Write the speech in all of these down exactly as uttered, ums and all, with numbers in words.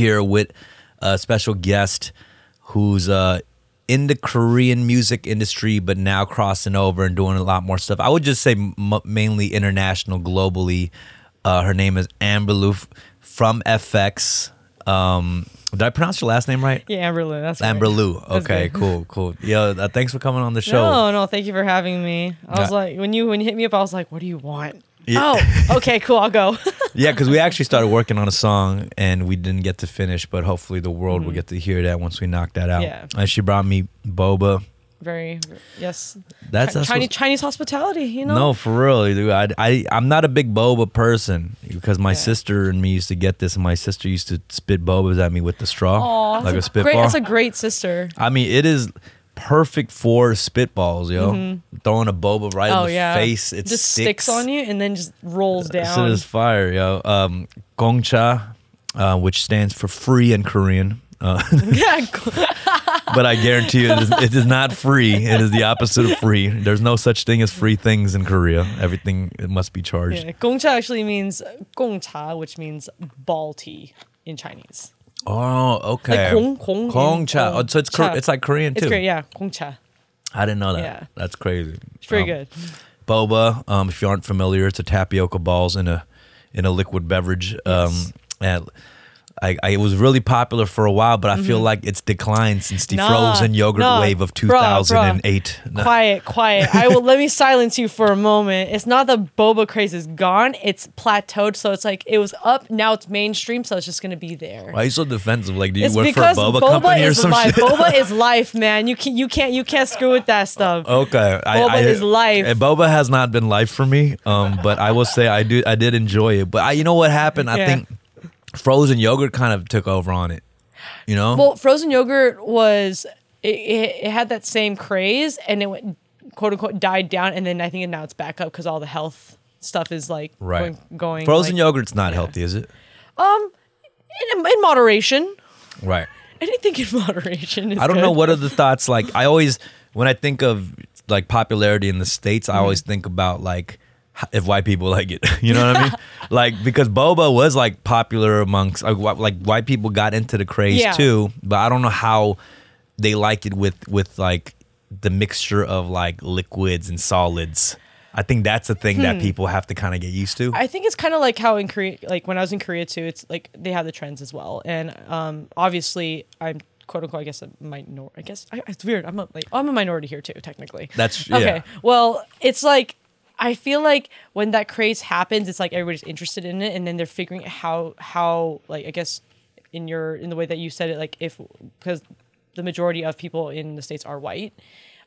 here with a special guest who's uh, in the Korean music industry, but now crossing over and doing a lot more stuff. I would just say m- mainly international, globally. Uh, her name is Amber Liu f- from f(x). Um, did I pronounce your last name right? Yeah, Amber Liu. That's Amber right. Liu. Okay, that's cool, cool. Yeah, uh, thanks for coming on the show. No, no, thank you for having me. I was uh, like, when you when you hit me up, I was like, what do you want? Yeah. Oh, okay, cool, I'll go. Yeah, because we actually started working on a song and we didn't get to finish, but hopefully the world mm-hmm. will get to hear that once we knock that out. Yeah. And she brought me boba. Very, yes. That's, that's Chinese, Chinese hospitality, you know? No, for real. Dude. I, I, I'm not a big boba person because my yeah. sister and me used to get this, and my sister used to spit bobas at me with the straw. Aww, like a, a spitball. Great, that's a great sister. I mean, it is perfect for spitballs, yo. Mm-hmm. Throwing a boba right oh, in the yeah. face. It just sticks. sticks on you and then just rolls down. So it is fire, yo. Um, Gongcha, uh, which stands for free in Korean. Uh, but I guarantee you, it is, it is not free. It is the opposite of free. There's no such thing as free things in Korea. Everything it must be charged. Yeah. Gongcha actually means Gongcha, which means ball tea in Chinese. Oh, okay. Like gong, gong Gongcha. Oh, so it's cha. It's like Korean too. It's great, yeah. Gongcha. I didn't know that. Yeah. That's crazy. It's pretty um, good. Boba. Um, if you aren't familiar, it's a tapioca balls in a in a liquid beverage. Um, yes. and I, I, it was really popular for a while, but I mm-hmm. feel like it's declined since the nah, frozen yogurt nah, wave of two thousand eight. Bruh, bruh. Nah. Quiet, quiet. I will let me silence you for a moment. It's not that boba craze is gone; it's plateaued. So it's like it was up, now it's mainstream. So it's just gonna be there. Why are you so defensive? Like, do you it's work for a boba, boba company or some life. shit? Boba is life, man. You can you can't you can't screw with that stuff. Okay, boba I, I, is life. Boba has not been life for me, um, but I will say I do I did enjoy it. But I, you know what happened? I yeah. think. Frozen yogurt kind of took over on it, you know? Well, frozen yogurt was, it, it, it had that same craze and it went, quote unquote, died down. And then I think now it's back up because all the health stuff is like right. going, going. Frozen like, yogurt's not yeah. healthy, is it? Um, in, in moderation. Right. Anything in moderation is I don't good. know what are the thoughts like. I always, when I think of like popularity in the States, I mm-hmm. always think about like, if white people like it, you know what I mean? Like, because boba was like popular amongst, like, wh- like white people got into the craze yeah. too, but I don't know how they like it with, with like the mixture of like liquids and solids. I think that's a thing hmm. that people have to kind of get used to. I think it's kind of like how in Korea, like when I was in Korea too, it's like they have the trends as well. And um, obviously I'm quote unquote, I guess a minor, I guess I, it's weird. I'm a, like, I'm a minority here too, technically. That's yeah. okay. Well, it's like, I feel like when that craze happens, it's like everybody's interested in it, and then they're figuring out how how like I guess in your in the way that you said it, like if because the majority of people in the States are white,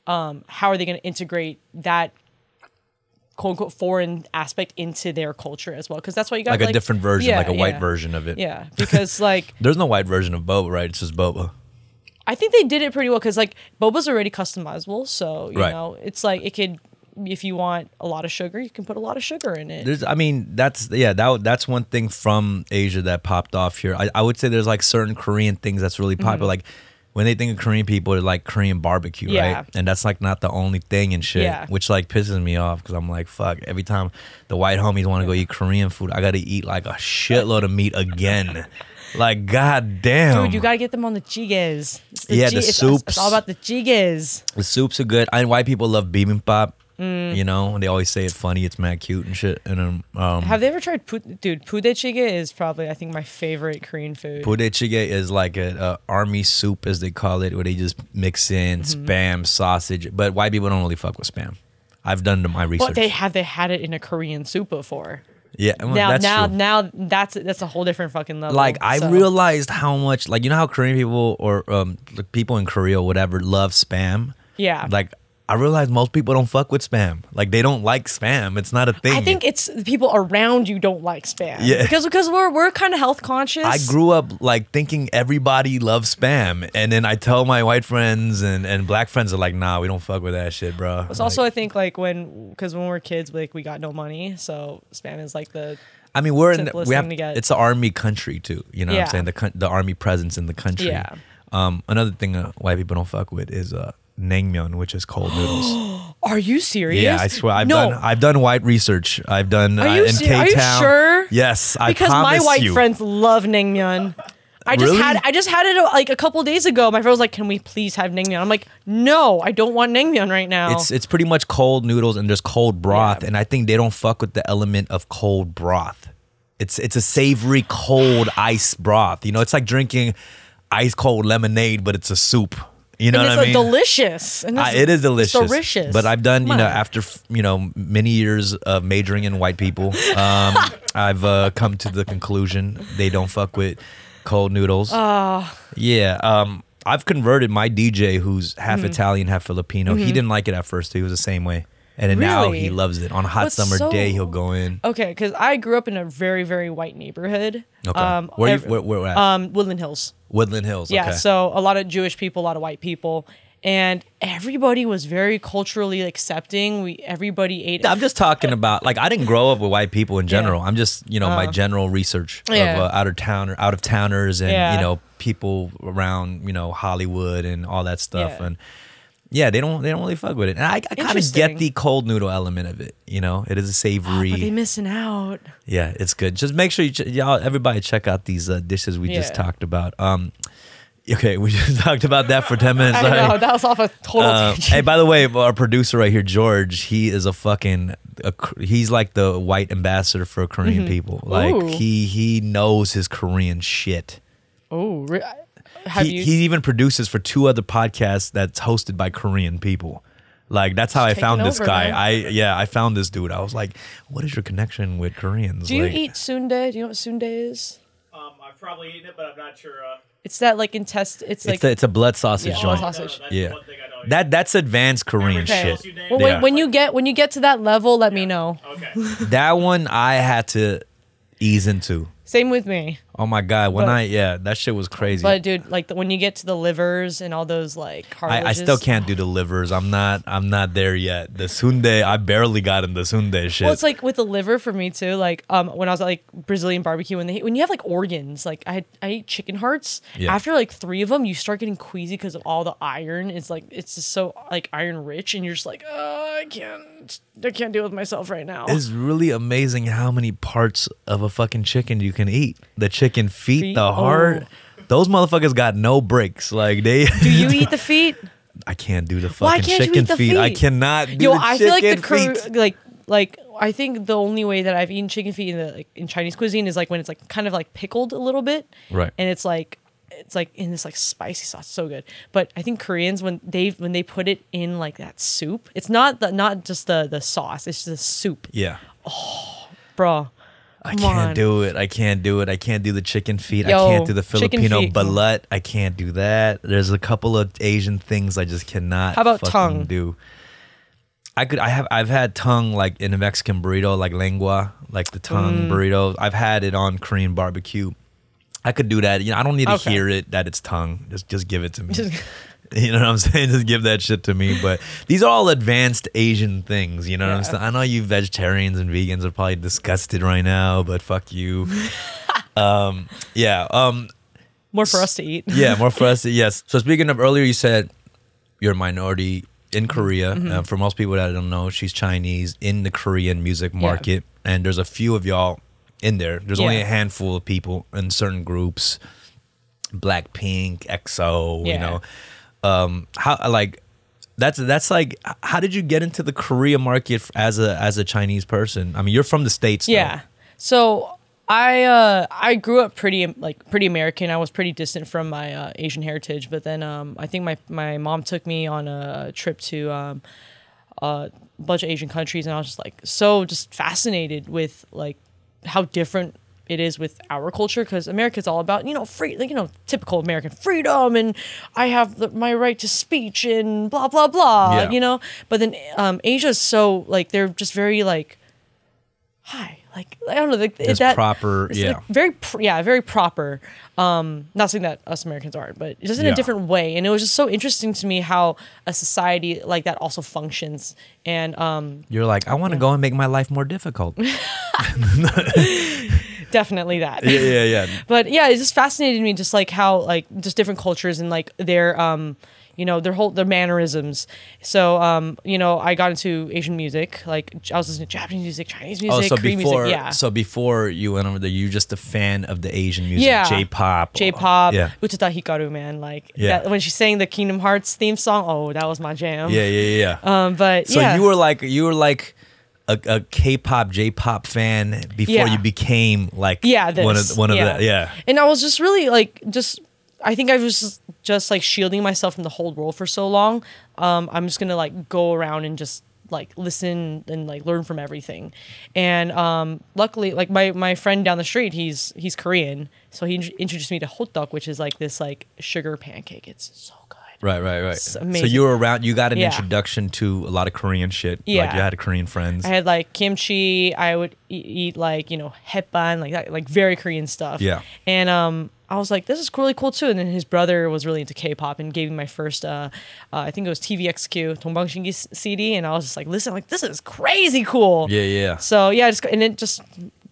um, how are they going to integrate that quote unquote foreign aspect into their culture as well? Because that's why you got like, like a different version, yeah, like a yeah. white version of it. Yeah, because like there's no white version of boba, right? It's just boba. I think they did it pretty well because like boba's already customizable, so you right. know it's like it could. If you want a lot of sugar, you can put a lot of sugar in it. There's, I mean, that's yeah, that that's one thing from Asia that popped off here. I, I would say there's like certain Korean things that's really popular. Mm-hmm. Like when they think of Korean people, they're like Korean barbecue, yeah. right? And that's like not the only thing and shit, yeah. which like pisses me off because I'm like, fuck. Every time the white homies want to go eat Korean food, I got to eat like a shitload of meat again. Like goddamn, dude, you gotta get them on the jjigaes. The yeah, G- the soups. It's, it's all about the jjigaes. The soups are good. I white people love bibimbap. Mm. You know, and they always say it's funny, it's mad cute and shit. And um, have they ever tried put, dude? Pudechige is probably, I think, my favorite Korean food. Pudechige is like an army soup, as they call it, where they just mix in mm-hmm. spam, sausage. But white people don't really fuck with spam. I've done my research. But they have they had it in a Korean soup before. Yeah, well, now that's now true. now that's that's a whole different fucking level. Like I so. realized how much, like you know how Korean people or um, people in Korea or whatever love spam. Yeah, like. I realize most people don't fuck with spam. Like they don't like spam. It's not a thing. I think it's the people around you don't like spam. Yeah. Because because we're we're kind of health conscious. I grew up like thinking everybody loves spam, and then I tell my white friends and, and black friends are like, nah, we don't fuck with that shit, bro. It's like, also I think like when because when we were kids, like we got no money, so spam is like the. I mean, we're in we have it's an army country too. You know yeah. what I'm saying? The the army presence in the country. Yeah. Um. Another thing uh, white people don't fuck with is uh. naengmyeon, which is cold noodles. Are you serious? Yeah, I swear. I've no. done I've done white research. I've done uh, in K-Town. Are you sure? Yes, I promise you. Because my white you. friends love naengmyeon. I just really? had I just had it like a couple days ago. My friend was like, "Can we please have naengmyeon?" I'm like, "No, I don't want naengmyeon right now." It's it's pretty much cold noodles and just cold broth, yeah. and I think they don't fuck with the element of cold broth. It's it's a savory cold ice broth. You know, it's like drinking ice cold lemonade, but it's a soup. You know and what I mean? Delicious. And it's I, it is delicious. It's delicious. But I've done, you know, after, you know, many years of majoring in white people, um, I've uh, come to the conclusion they don't fuck with cold noodles. Oh. Yeah. Um, I've converted my D J, who's half mm-hmm. Italian, half Filipino. Mm-hmm. He didn't like it at first. He was the same way. And then really? Now he loves it. On a hot What's summer so... day, he'll go in. Okay, because I grew up in a very, very white neighborhood. Okay. Um, where, every, you, where, where at? Um, Woodland Hills. Woodland Hills, okay. Yeah, so a lot of Jewish people, a lot of white people. And everybody was very culturally accepting. We Everybody ate. I'm just talking about, like, I didn't grow up with white people in general. Yeah. I'm just, you know, uh, my general research yeah. of uh, out-of-town or out-of-towners and, yeah. you know, people around, you know, Hollywood and all that stuff. Yeah. And Yeah, they don't they don't really fuck with it. And I, I kind of get the cold noodle element of it, you know? It is a savory. Oh, but they're missing out. Yeah, it's good. Just make sure you ch- y'all everybody check out these uh, dishes we yeah. just talked about. Um okay, we just talked about that for ten minutes. I like, know, that was off a total uh, Hey, by the way, our producer right here, George, he is a fucking a, he's like the white ambassador for Korean mm-hmm. people. Like Ooh. he he knows his Korean shit. Oh, really? Have he, you? He even produces for two other podcasts that's hosted by Korean people. Like, that's how Just I found over, this guy. Man. I Yeah, I found this dude. I was like, what is your connection with Koreans? Do you like, eat sundae? Do you know what sundae is? Um, I've probably eaten it, but I'm not sure. Uh... It's that, like, intestine. It's, like, it's, a, it's a blood sausage yeah, joint. Blood sausage. No, that's yeah. one thing I know. That, that's advanced Korean okay. shit. Well, when, when, you get, when you get to that level, let yeah. me know. Okay. That one I had to ease into. Same with me. Oh my god! When but, I yeah, that shit was crazy. But dude, like the, when you get to the livers and all those like cartilages, I, I still can't do the livers. I'm not I'm not there yet. The sundae, I barely got in the sundae shit. Well, it's like with the liver for me too. Like um, when I was at like Brazilian barbecue, when they when you have like organs, like I had, I ate chicken hearts. Yeah. After like three of them, you start getting queasy because of all the iron. It's like it's just so like iron rich, and you're just like, oh, I can't I can't deal with myself right now. It's really amazing how many parts of a fucking chicken you can eat. The chicken feet, feet? the heart, oh. those motherfuckers got no breaks. Like they. Do you eat the feet? I can't do the fucking chicken the feet? feet. I cannot do Yo, the I chicken feel like the feet. Cor- like, like I think the only way that I've eaten chicken feet in the like, in Chinese cuisine is like when it's like kind of like pickled a little bit, right? And it's like it's like in this like spicy sauce, so good. But I think Koreans when they when they put it in like that soup, it's not the, not just the the sauce, it's the soup. Yeah. Oh, bro. I can't do it. I can't do it. I can't do the chicken feet. Yo, I can't do the Filipino balut. I can't do that. There's a couple of Asian things I just cannot. How about fucking tongue? Do. I could. I have. I've had tongue like in a Mexican burrito, like lengua, like the tongue mm. burrito. I've had it on Korean barbecue. I could do that. You know, I don't need to okay. hear it that it's tongue. Just, just give it to me. You know what I'm saying? Just give that shit to me. But these are all advanced Asian things. You know yeah. what I'm saying? I know you vegetarians and vegans are probably disgusted right now, but fuck you. um, yeah. Um, more for us to eat. yeah, more for us to Yes. So speaking of earlier, you said you're a minority in Korea. Mm-hmm. Uh, for most people that don't know, she's Chinese in the Korean music market. Yeah. And there's a few of y'all in there. There's yeah. only a handful of people in certain groups. Blackpink, E X O, yeah. you know. Um, how like that's that's like how did you get into the Korea market as a as a Chinese person? I mean, you're from the States. Yeah. Though. So I uh, I grew up pretty like pretty American. I was pretty distant from my uh, Asian heritage, but then um, I think my my mom took me on a trip to um, a bunch of Asian countries, and I was just like so just fascinated with like how different it is with our culture, because America's all about, you know, free, like, you know, typical American freedom, and I have the, my right to speech and blah blah blah, yeah. you know. But then um, Asia's so like they're just very like, hi, like I don't know, like it's that proper, it's, yeah, like, very, pr- yeah, very proper. Um, not saying that us Americans aren't, but just in yeah. a different way. And it was just so interesting to me how a society like that also functions. And um, you're like, I want to yeah. go and make my life more difficult. definitely that. Yeah, yeah, yeah. But yeah, it just fascinated me, just like how like just different cultures and like their um, you know, their whole their mannerisms. So um, you know, I got into Asian music. Like I was listening to Japanese music, Chinese music, oh, so Korean before, music. Yeah. So before you went over there, you were just a fan of the Asian music, yeah. J-pop, J-pop, yeah. Utada Hikaru, man. Like yeah. that, when she sang the Kingdom Hearts theme song, oh, that was my jam. Yeah, yeah, yeah. Um, but so yeah. you were like, you were like. A, a K-pop, J-pop fan before yeah. you became like yeah, this, one of one of yeah. the yeah. And I was just really like just I think I was just, just like shielding myself from the whole world for so long. Um, I'm just gonna like go around and just like listen and like learn from everything. And um, luckily, like my, my friend down the street, he's he's Korean, so he int- introduced me to hotteok, which is like this like sugar pancake. It's so good. Right, right, right. So you were around, you got an yeah. introduction to a lot of Korean shit. Yeah. Like you had Korean friends. I had like kimchi. I would eat, eat like, you know, hetbahn, like that, like very Korean stuff. Yeah. And um, I was like, this is really cool too. And then his brother was really into K-pop and gave me my first, uh, uh, I think it was T V X Q, Dongbangshinki C D. And I was just like, listen, like this is crazy cool. Yeah, yeah. So yeah, just and it just,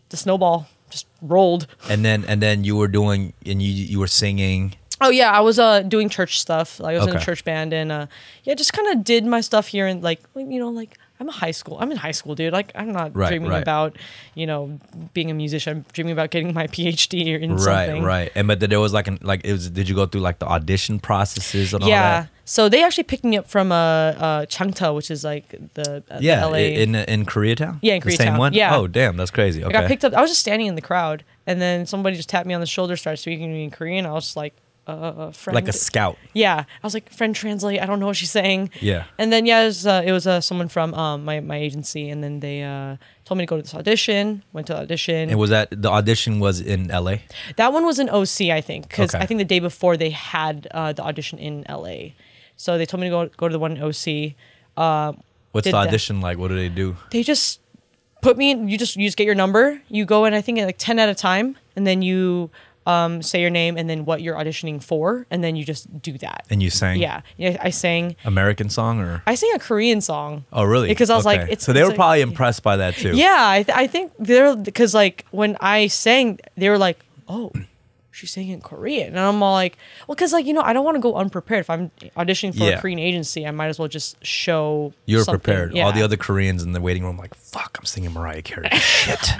the snowball just rolled. And then, and then you were doing, and you you were singing. Oh yeah, I was uh, doing church stuff. Like, I was okay. in a church band, and uh, yeah, just kind of did my stuff here and like, you know, like I'm a high school. I'm in high school, dude. Like I'm not right, dreaming right. about, you know, being a musician. I'm dreaming about getting my PhD or in right, something. Right, right. And but there was like an like it was. Did you go through like the audition processes and yeah. all that? Yeah. So they actually picked me up from uh, uh, Changta, which is like the uh, yeah the L A in in Koreatown. Yeah, in Koreatown. The same one. Yeah. Oh damn, that's crazy. Okay. I got picked up. I was just standing in the crowd, and then somebody just tapped me on the shoulder, started speaking to me in Korean. I was just like. Uh, friend. Like a scout. Yeah, I was like, friend, translate. I don't know what she's saying. Yeah. And then yeah, it was, uh, it was uh, someone from um, my my agency, and then they uh, told me to go to this audition. Went to the audition. And was that the audition was in L A? That one was in O C, I think, because okay. I think the day before they had uh, the audition in L A, so they told me to go go to the one in O C. Uh, What's the audition that. Like? What do they do? They just put me in. You just you just get your number. You go in. I think like ten at a time, and then you. Um, say your name and then what you're auditioning for, and then you just do that. And you sang? Yeah, yeah, I sang. American song or? I sang a Korean song. Oh, really? Because I was okay. like, it's so they it's were like, probably impressed by that too. Yeah, I, th- I think they're because like when I sang, they were like, oh, she's singing in Korean, and I'm all like, well, because like you know, I don't want to go unprepared. If I'm auditioning for yeah. a Korean agency, I might as well just show. You're something. Prepared. Yeah. All the other Koreans in the waiting room, like, fuck, I'm singing Mariah Carey. Shit.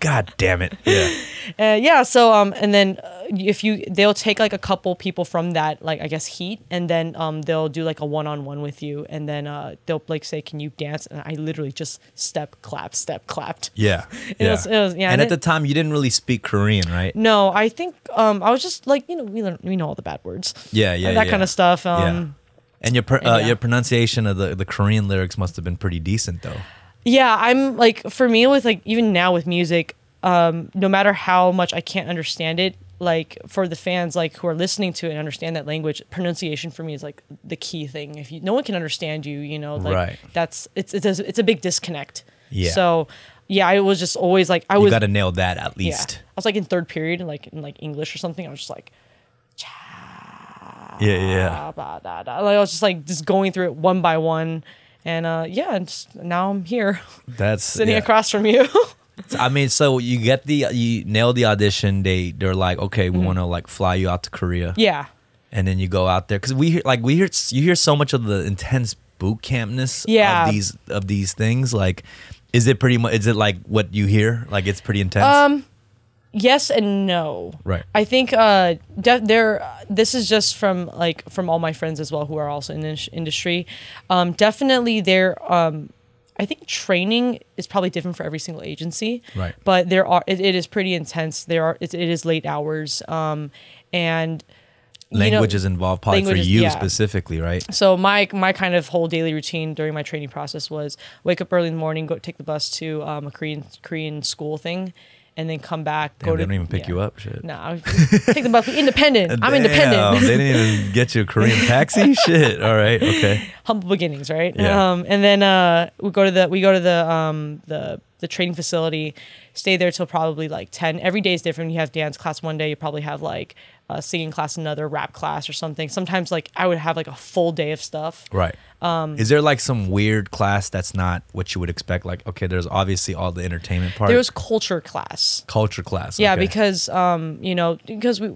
God damn it. Yeah. Uh, yeah. So, um, and then uh, if you, they'll take like a couple people from that, like, I guess heat, and then, um, they'll do like a one-on-one with you. And then, uh, they'll like say, can you dance? And I literally just step, clap, step, clapped. Yeah. It yeah. Was, it was, yeah. And, and at it, the time you didn't really speak Korean, right? No, I think, um, I was just like, you know, we learn, we know all the bad words. Yeah. Yeah. Like, that yeah. kind of stuff. Um, yeah. And your, pr- and, uh, yeah. your pronunciation of the, the Korean lyrics must've been pretty decent though. Yeah, I'm like, for me with like, even now with music, um, no matter how much I can't understand it, like for the fans like who are listening to it and understand that language, pronunciation for me is like the key thing. If you, no one can understand you, you know, like right. that's, it's, it's, a, it's a big disconnect. Yeah. So yeah, I was just always like, I was. You gotta nail that at least. Yeah. I was like in third period, like in like English or something, I was just like, yeah, yeah. Blah, blah, blah. Like I was just like, just going through it one by one. And uh, yeah, just, now I'm here. That's sitting yeah. across from you. I mean, so you get the you nail the audition. They they're like, okay, we mm-hmm. want to like fly you out to Korea. Yeah. And then you go out there because we hear like we hear you hear so much of the intense boot campness. Yeah. Of these of these things, like, is it pretty much? Is it like what you hear? Like it's pretty intense. Um, yes and no. Right. I think uh, de- there. This is just from like from all my friends as well who are also in the industry. Um, definitely, there. Um, I think training is probably different for every single agency. Right. But there are. It, it is pretty intense. There are. It, it is late hours. Um, and language you know, is involved probably for you yeah. specifically, right? So my my kind of whole daily routine during my training process was wake up early in the morning, go take the bus to um, a Korean Korean school thing. And then come back. Damn, go they to, don't even pick yeah. you up. Shit. No, nah, take the bus. Independent. I'm Damn, independent. They didn't even get you a Korean taxi. Shit. All right. Okay. Humble beginnings, right? Yeah. Um, and then uh, we go to the we go to the um, the the training facility. Stay there till probably like ten. Every day is different. You have dance class one day. You probably have like a singing class, another rap class or something. Sometimes like I would have like a full day of stuff. Right. Um, Is there like some weird class that's not what you would expect? Like, okay, there's obviously all the entertainment part. There was culture class. Culture class. Yeah, okay. because, um, you know, because we,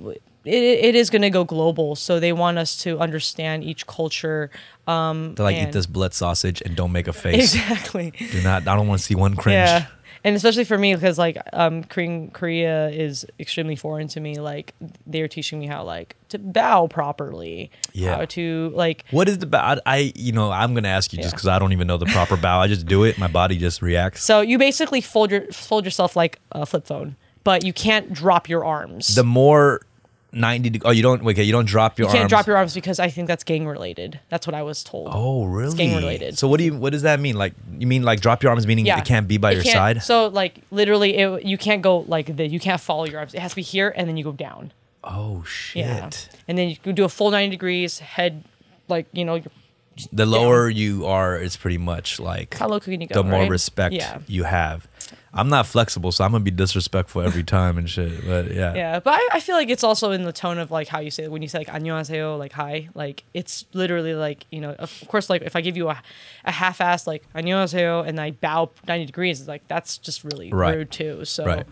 it, it is going to go global. So they want us to understand each culture. Um, They're like, and, eat this blood sausage and don't make a face. Exactly. Do not, I don't want to see one cringe. Yeah. And especially for me, because like um, Korean, Korea is extremely foreign to me. Like they're teaching me how like to bow properly. Yeah. How to like. What is the bow? I, I you know I'm gonna ask you yeah. just because I don't even know the proper bow. I just do it. My body just reacts. So you basically fold your fold yourself like a flip phone, but you can't drop your arms. The more ninety degrees. Oh, you don't. Okay, you don't drop your. You can't arms. drop your arms because I think that's gang related. That's what I was told. Oh, really? It's gang related. So what do you? What does that mean? Like you mean like drop your arms meaning yeah. it can't be by it your side? So like literally, it, you can't go like this. You can't follow your arms. It has to be here, and then you go down. Oh shit! Yeah. And then you do a full ninety degrees head, like you know. The lower down. you are, it's pretty much like how low can you go, the more right? respect yeah. you have. I'm not flexible, so I'm gonna be disrespectful every time and shit. But yeah, yeah. But I, I feel like it's also in the tone of like how you say it. When you say like "annyeonghaseyo," like hi, like it's literally like you know. Of course, like if I give you a, a half-assed like "annyeonghaseyo" and I bow ninety degrees, it's like that's just really right. rude too. So, right.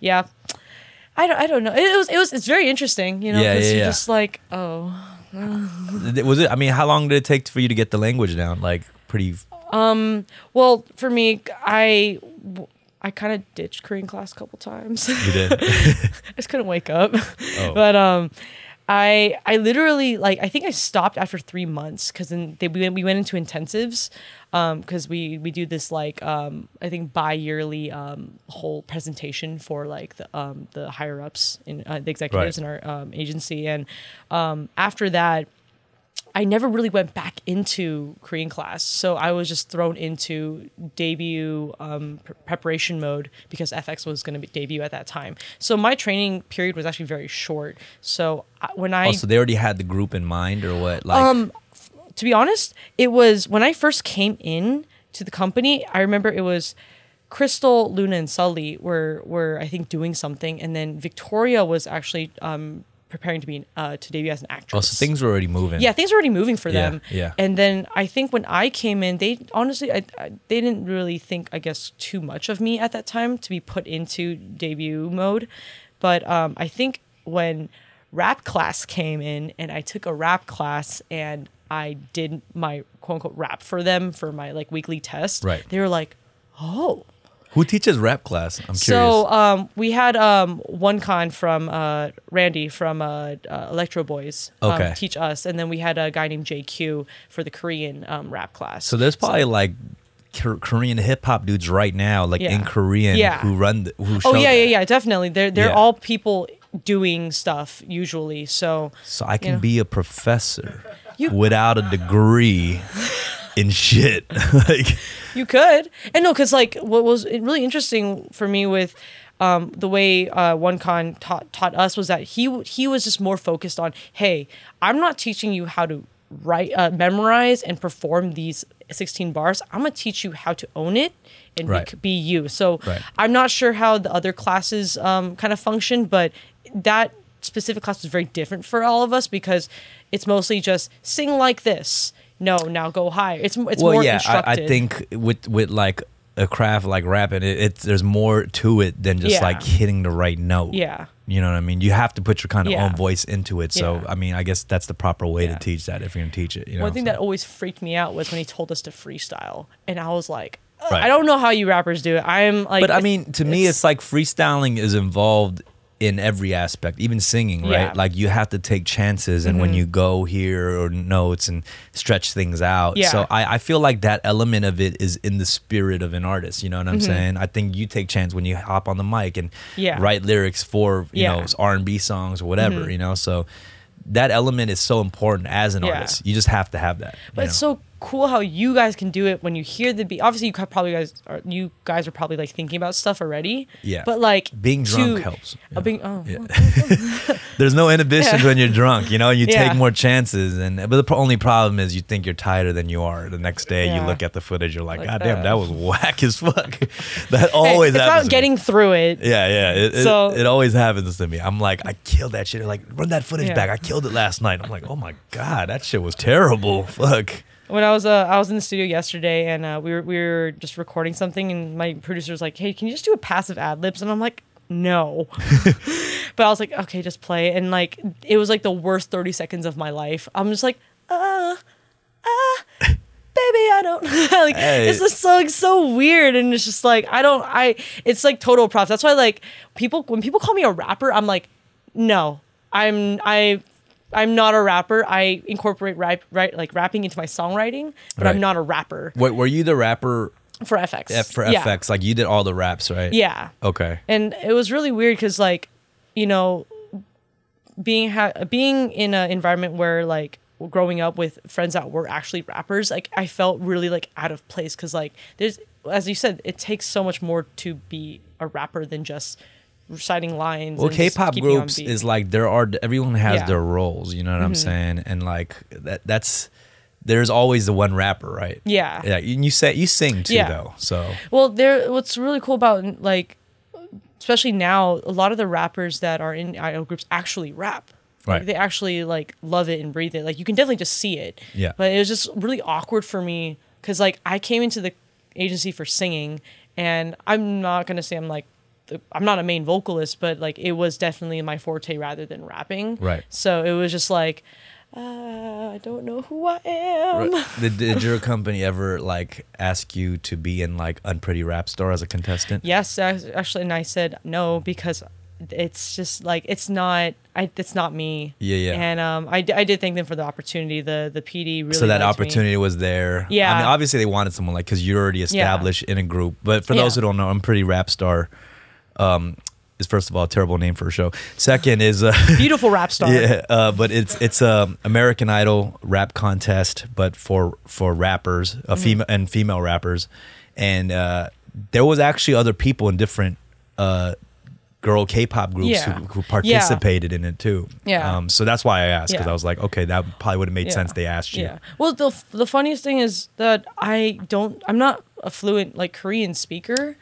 yeah, I don't, I don't know. It, it was, it was, it's very interesting. You know, yeah, yeah, you're yeah. just like oh. Was it? I mean, how long did it take for you to get the language down? Like pretty. Um. Well, for me, I. I kind of ditched Korean class a couple times. You did? I just couldn't wake up. Oh. But um, I I literally, like, I think I stopped after three months because then they, we, went, we went into intensives because um, we, we do this, like, um, I think bi-yearly um, whole presentation for, like, the um, the higher-ups, in uh, the executives right. in our um, agency. And um, after that, I never really went back into Korean class. So I was just thrown into debut um, pr- preparation mode because F X was going to be debut at that time. So my training period was actually very short. So I, when I... Oh, so they already had the group in mind or what? Like, um, f- to be honest, it was... When I first came in to the company, I remember it was... Crystal, Luna, and Sully were, were I think, doing something. And then Victoria was actually... Um, preparing to be uh, to debut as an actress. Oh, so things were already moving. Yeah, things were already moving for them. Yeah, yeah. And then I think when I came in, they honestly, I, I, they didn't really think, I guess, too much of me at that time to be put into debut mode. But um, I think when rap class came in and I took a rap class and I did my quote unquote rap for them for my like weekly test. Right. They were like, oh. Who teaches rap class? I'm curious. So um, we had um, Wonkan from uh, Randy from uh, uh, Electro Boys um, okay. teach us. And then we had a guy named J Q for the Korean um, rap class. So there's probably so, like Korean hip hop dudes right now, like yeah. in Korean yeah. who run, the, who show Oh, yeah, yeah, yeah, definitely. They're, they're yeah. all people doing stuff usually. So, so I can you know. be a professor you- without a degree. And shit, like you could, and no, because like what was really interesting for me with um, the way uh, Wonkan taught taught us was that he he was just more focused on, hey, I'm not teaching you how to write, uh, memorize, and perform these sixteen bars. I'm gonna teach you how to own it and right. be, be you. So right. I'm not sure how the other classes um, kind of function, but that specific class was very different for all of us because it's mostly just sing like this. No, now go higher. It's it's well, more yeah, constructed. I, I think with with like a craft like rapping, it, it's there's more to it than just yeah. like hitting the right note. Yeah, you know what I mean. You have to put your kind of yeah. own voice into it. So yeah. I mean, I guess that's the proper way yeah. to teach that if you're gonna teach it. You know, one thing so. that always freaked me out was when he told us to freestyle, and I was like, right. I don't know how you rappers do it. I'm like, but I mean, to it's, me, it's like freestyling is involved in every aspect, even singing, right? Yeah. Like you have to take chances and mm-hmm. when you go here or notes and stretch things out. Yeah. So I, I feel like that element of it is in the spirit of an artist, you know what I'm mm-hmm. saying? I think you take chance when you hop on the mic and yeah. write lyrics for, you yeah. know, R and B songs or whatever, mm-hmm. you know? So that element is so important as an yeah. artist. You just have to have that. But it's know? so cool how you guys can do it when you hear the beat. Obviously, you probably guys are you guys are probably like thinking about stuff already. Yeah. But like being drunk to, helps. Uh, being, oh, yeah. oh, oh. There's no inhibitions yeah. when you're drunk. You know, you yeah. take more chances. And but the only problem is you think you're tighter than you are. The next day yeah. you look at the footage, you're like, like God that. damn, that was whack as fuck. That always hey, it's happens. It's about getting me. through it. Yeah, yeah. It, so, it, it always happens to me. I'm like, I killed that shit. They're like, run that footage yeah. back. I killed it last night. I'm like, oh my God, that shit was terrible. Fuck. When I was uh, I was in the studio yesterday and uh, we were we were just recording something and my producer was like, hey, can you just do a passive ad libs? And I'm like, no. But I was like, okay, just play. And like it was like the worst thirty seconds of my life. I'm just like, uh, ah, uh, baby, I don't like hey. It's just so, like, so weird. And it's just like I don't I it's like total props. That's why like people when people call me a rapper, I'm like, no, I'm I. I'm not a rapper. I incorporate rap, right, like rapping into my songwriting, but right. I'm not a rapper. Wait, were you the rapper for F X? F- for yeah. F X, like you did all the raps, right? Yeah. Okay. And it was really weird because, like, you know, being ha- being in an environment where, like, growing up with friends that were actually rappers, like, I felt really like out of place because, like, there's, as you said, it takes so much more to be a rapper than just reciting lines. Well, K-pop groups is like there are everyone has yeah. their roles, you know what mm-hmm. I'm saying? And like that that's there's always the one rapper, right? Yeah. Yeah, and you say you sing too yeah. though. So well, there what's really cool about like especially now a lot of the rappers that are in idol groups actually rap. Right. Like, they actually like love it and breathe it. Like you can definitely just see it. Yeah. But it was just really awkward for me cuz like I came into the agency for singing and I'm not going to say I'm like I'm not a main vocalist, but like it was definitely my forte rather than rapping. Right. So it was just like, uh, I don't know who I am. Right. Did, did your company ever like ask you to be in like Unpretty Rap Star as a contestant? Yes, actually, and I said no because it's just like it's not. I it's not me. Yeah, yeah. And um, I, I did thank them for the opportunity. The the P D really. So that opportunity me. was there. Yeah. I mean, obviously they wanted someone like because you're already established yeah. in a group. But for those yeah. who don't know, Unpretty Rap Star. Um, is first of all a terrible name for a show. Second is uh, beautiful rap star. Yeah, uh, but it's it's um American Idol rap contest, but for for rappers, uh, mm-hmm. female and female rappers, and uh, there was actually other people in different uh, girl K-pop groups yeah. who, who participated yeah. in it too. Yeah. Um, so that's why I asked because yeah. I was like, okay, that probably would have made yeah. sense. They asked you. Yeah. Well, the the funniest thing is that I don't. I'm not a fluent like Korean speaker.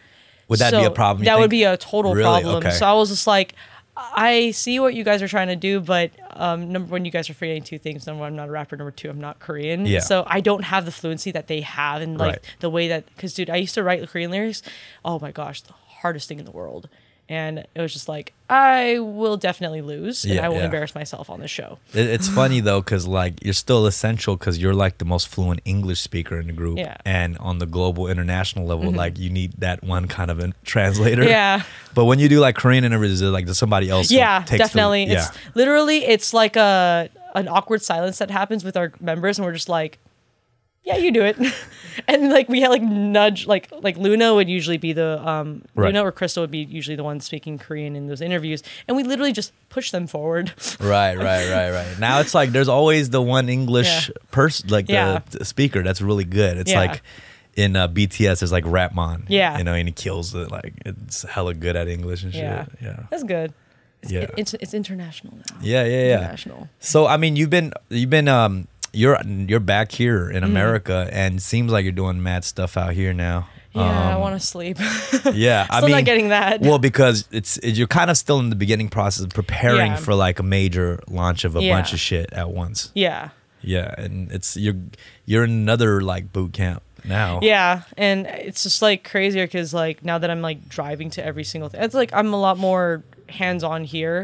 Would that so be a problem? That think? would be a total really? problem. Okay. So I was just like, I see what you guys are trying to do, but um, number one, you guys are forgetting two things. Number one, I'm not a rapper. Number two, I'm not Korean. Yeah. So I don't have the fluency that they have and like right. the way that, because dude, I used to write Korean lyrics. Oh my gosh, the hardest thing in the world. And it was just like, I will definitely lose and yeah, I will yeah. embarrass myself on this show. It's funny though, because like you're still essential because you're like the most fluent English speaker in the group. Yeah. And on the global international level, mm-hmm. like you need that one kind of a translator. Yeah. But when you do like Korean interviews, like there's somebody else. Yeah, who takes definitely. The, yeah. It's literally, it's like a an awkward silence that happens with our members and we're just like, yeah, you do it. And like we had like nudge, like like Luna would usually be the, um, right. Luna or Crystal would be usually the one speaking Korean in those interviews. And we literally just push them forward. Right, right, right, right. Now it's like there's always the one English yeah. person, like yeah. the, the speaker that's really good. It's yeah. like in uh, B T S, there's like Rapmon. Yeah. You know, and he kills it. Like it's hella good at English and shit. Yeah. yeah. That's good. It's, yeah. It, it's, it's international now. Yeah, yeah, yeah. International. So, I mean, you've been, you've been, um, You're you're back here in America, mm. and seems like you're doing mad stuff out here now. Yeah, um, I want to sleep. yeah, I still mean, not getting that. Well, because it's it, you're kind of still in the beginning process of preparing yeah. for like a major launch of a yeah. bunch of shit at once. Yeah, yeah, and it's you're you're in another like boot camp now. Yeah, and it's just like crazier because like now that I'm like driving to every single thing, it's like I'm a lot more hands on here,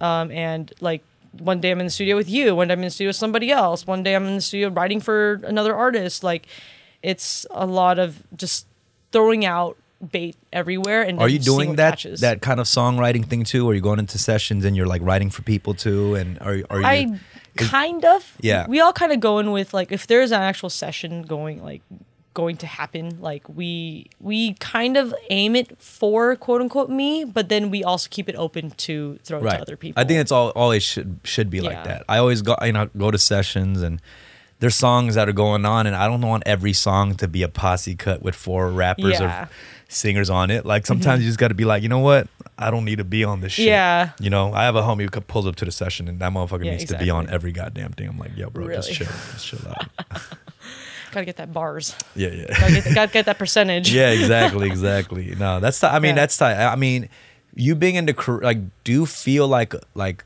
um, and like. One day I'm in the studio with you. One day I'm in the studio with somebody else. One day I'm in the studio writing for another artist. Like, it's a lot of just throwing out bait everywhere. And are you doing that catches. that kind of songwriting thing too? Are you going into sessions and you're like writing for people too? And are are you? I is, kind of. Yeah. We all kind of go in with like if there's an actual session going like going to happen, like we we kind of aim it for quote unquote me, but then we also keep it open to throw right. it to other people. I think it's all always should should be yeah. like that. I always go you know go to sessions and there's songs that are going on, and I don't want every song to be a posse cut with four rappers yeah. or singers on it. Like sometimes mm-hmm. you just got to be like, you know what? I don't need to be on this shit. Yeah. You know, I have a homie who pulls up to the session, and that motherfucker yeah, needs exactly. to be on every goddamn thing. I'm like, yo, bro, really? just chill, just chill out. Gotta get that bars. Yeah, yeah. Gotta get, gotta get that percentage. Yeah, exactly, exactly. No, that's the, I mean, yeah. that's the, I mean, you being into Korea, like, do you feel like, like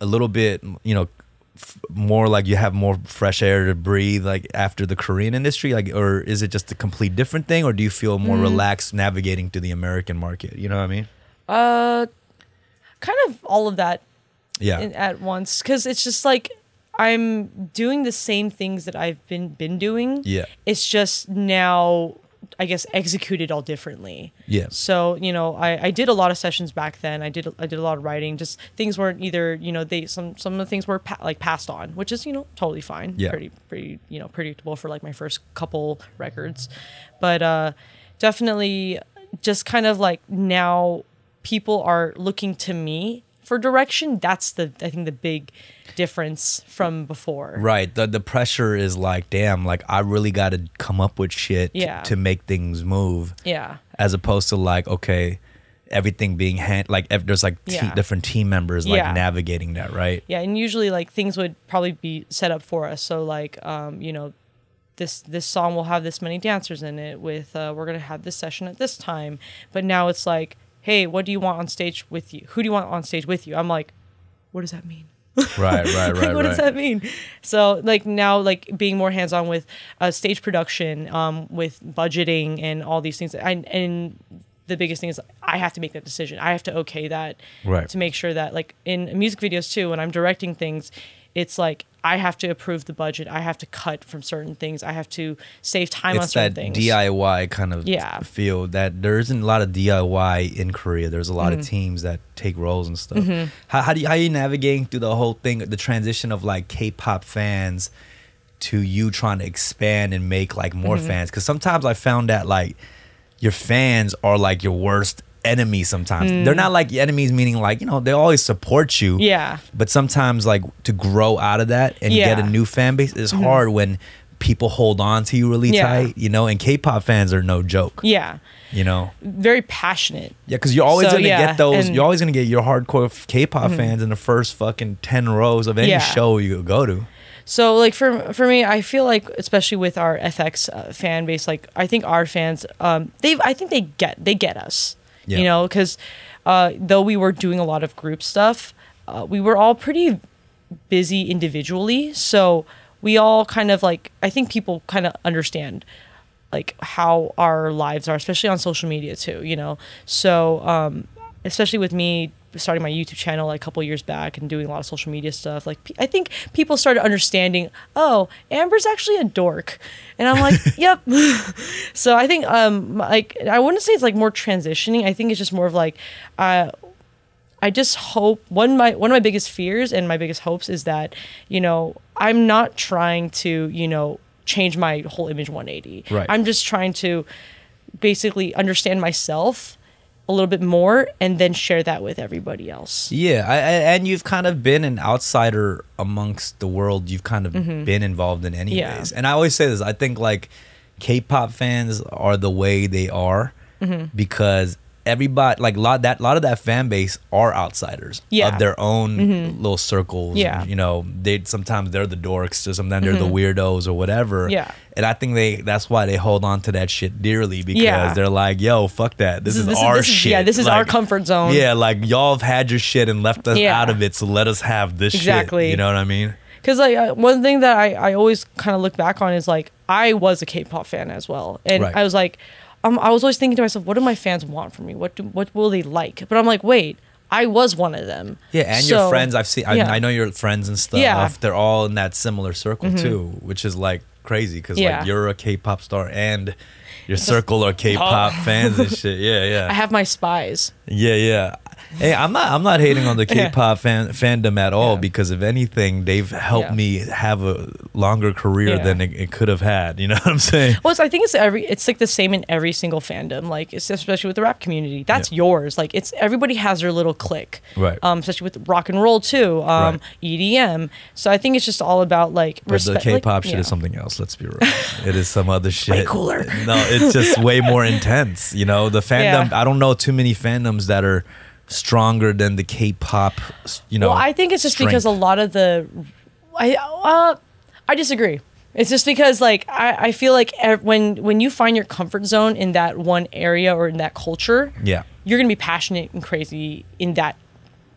a little bit, you know, f- more like you have more fresh air to breathe, like after the Korean industry, like, or is it just a complete different thing, or do you feel more mm. relaxed navigating to the American market? You know what I mean? Uh, kind of all of that. Yeah. In, at once, because it's just like, I'm doing the same things that I've been been doing. Yeah. It's just now, I guess, executed all differently. Yeah. So, you know, I, I did a lot of sessions back then. I did I did a lot of writing. Just things weren't either, you know, they some some of the things were pa- like passed on, which is, you know, totally fine. Yeah. Pretty pretty, you know, predictable for like my first couple records. But uh, definitely just kind of like now people are looking to me for direction. That's the I think the big difference from before. Right. The the pressure is like, damn, like I really got to come up with shit yeah. to make things move. Yeah. As opposed to like, okay, everything being hand like there's like te- yeah. different team members like yeah. navigating that, right? Yeah, and usually like things would probably be set up for us. So like um, you know, this this song will have this many dancers in it with uh, we're going to have this session at this time. But now it's like, hey, what do you want on stage with you? Who do you want on stage with you? I'm like, what does that mean? Right, right, right. Like, what right. does that mean? So like now, like being more hands-on with uh, stage production, um, with budgeting and all these things. I, and the biggest thing is I have to make that decision. I have to okay that right. to make sure that like in music videos too, when I'm directing things, it's like I have to approve the budget. I have to cut from certain things. I have to save time it's on certain things. It's that D I Y kind of yeah. feel that there isn't a lot of D I Y in Korea. There's a lot mm-hmm. of teams that take roles and stuff. Mm-hmm. How, how do you, how are you navigating through the whole thing, the transition of like K-pop fans to you trying to expand and make like more mm-hmm. fans? Because sometimes I found that like your fans are like your worst enemy sometimes. Mm. They're not like enemies, meaning like, you know, they always support you. Yeah. But sometimes like to grow out of that and yeah. get a new fan base is mm-hmm. hard when people hold on to you really yeah. tight, you know, and K-pop fans are no joke. Yeah. You know, very passionate. Yeah, because you're always so, going to yeah. get those, and you're always going to get your hardcore K-pop mm-hmm. fans in the first fucking ten rows of any yeah. show you go to. So like for for me, I feel like especially with our F X uh, fan base, like I think our fans, um, they've I think they get they get us. Yeah. You know, because uh, though we were doing a lot of group stuff, uh, we were all pretty busy individually. So we all kind of like, I think people kind of understand like how our lives are, especially on social media too, you know. So um, especially with me starting my YouTube channel like a couple years back and doing a lot of social media stuff, like I think people started understanding, oh, Amber's actually a dork. And I'm like, yep. So I think, um, like, I wouldn't say it's like more transitioning. I think it's just more of like, uh, I just hope one of my one of my biggest fears and my biggest hopes is that, you know, I'm not trying to, you know, change my whole image one eighty. Right. I'm just trying to basically understand myself a little bit more and then share that with everybody else. Yeah, I, I, and you've kind of been an outsider amongst the world you've kind of mm-hmm. been involved in anyways. Yeah. And I always say this, I think like K-pop fans are the way they are mm-hmm. because everybody, like a lot, that, lot of that fan base are outsiders yeah. of their own mm-hmm. little circles. Yeah. You know, they sometimes they're the dorks or sometimes mm-hmm. they're the weirdos or whatever. Yeah. And I think they that's why they hold on to that shit dearly because yeah. they're like, yo, fuck that. This, this is this our is, this shit. Is, yeah, this is like, our comfort zone. Yeah, like y'all have had your shit and left us yeah. out of it, so let us have this exactly. shit. You know what I mean? Because like uh, one thing that I, I always kind of look back on is like I was a K-pop fan as well. And right. I was like, Um, I was always thinking to myself, what do my fans want from me? What do, what will they like? But I'm like, wait, I was one of them. Yeah, and so, your friends, I've seen, I, yeah. I know your friends and stuff. Yeah. They're all in that similar circle mm-hmm. too, which is like crazy because yeah. like you're a K-pop star and your circle are K-pop oh. fans and shit. Yeah, yeah. I have my spies. Yeah, yeah. Hey, I'm not I'm not hating on the K-pop fan, fandom at all, yeah. because if anything, they've helped yeah. me have a longer career yeah. than it, it could have had. You know what I'm saying? Well, it's, I think it's every it's like the same in every single fandom. Like, it's especially with the rap community. That's yeah. yours. Like, it's everybody has their little clique. Right. Um, especially with rock and roll too. Um, right. E D M. So I think it's just all about like respect. The K-pop like, shit yeah. is something else. Let's be real. It is some other shit. Way cooler. No, it's just way more intense. You know, the fandom. Yeah. I don't know too many fandoms that are stronger than the K-pop, you know. Well, I think it's just strength. Because a lot of the, I uh, I disagree. It's just because like I, I feel like ev- when when you find your comfort zone in that one area or in that culture, yeah, you're gonna be passionate and crazy in that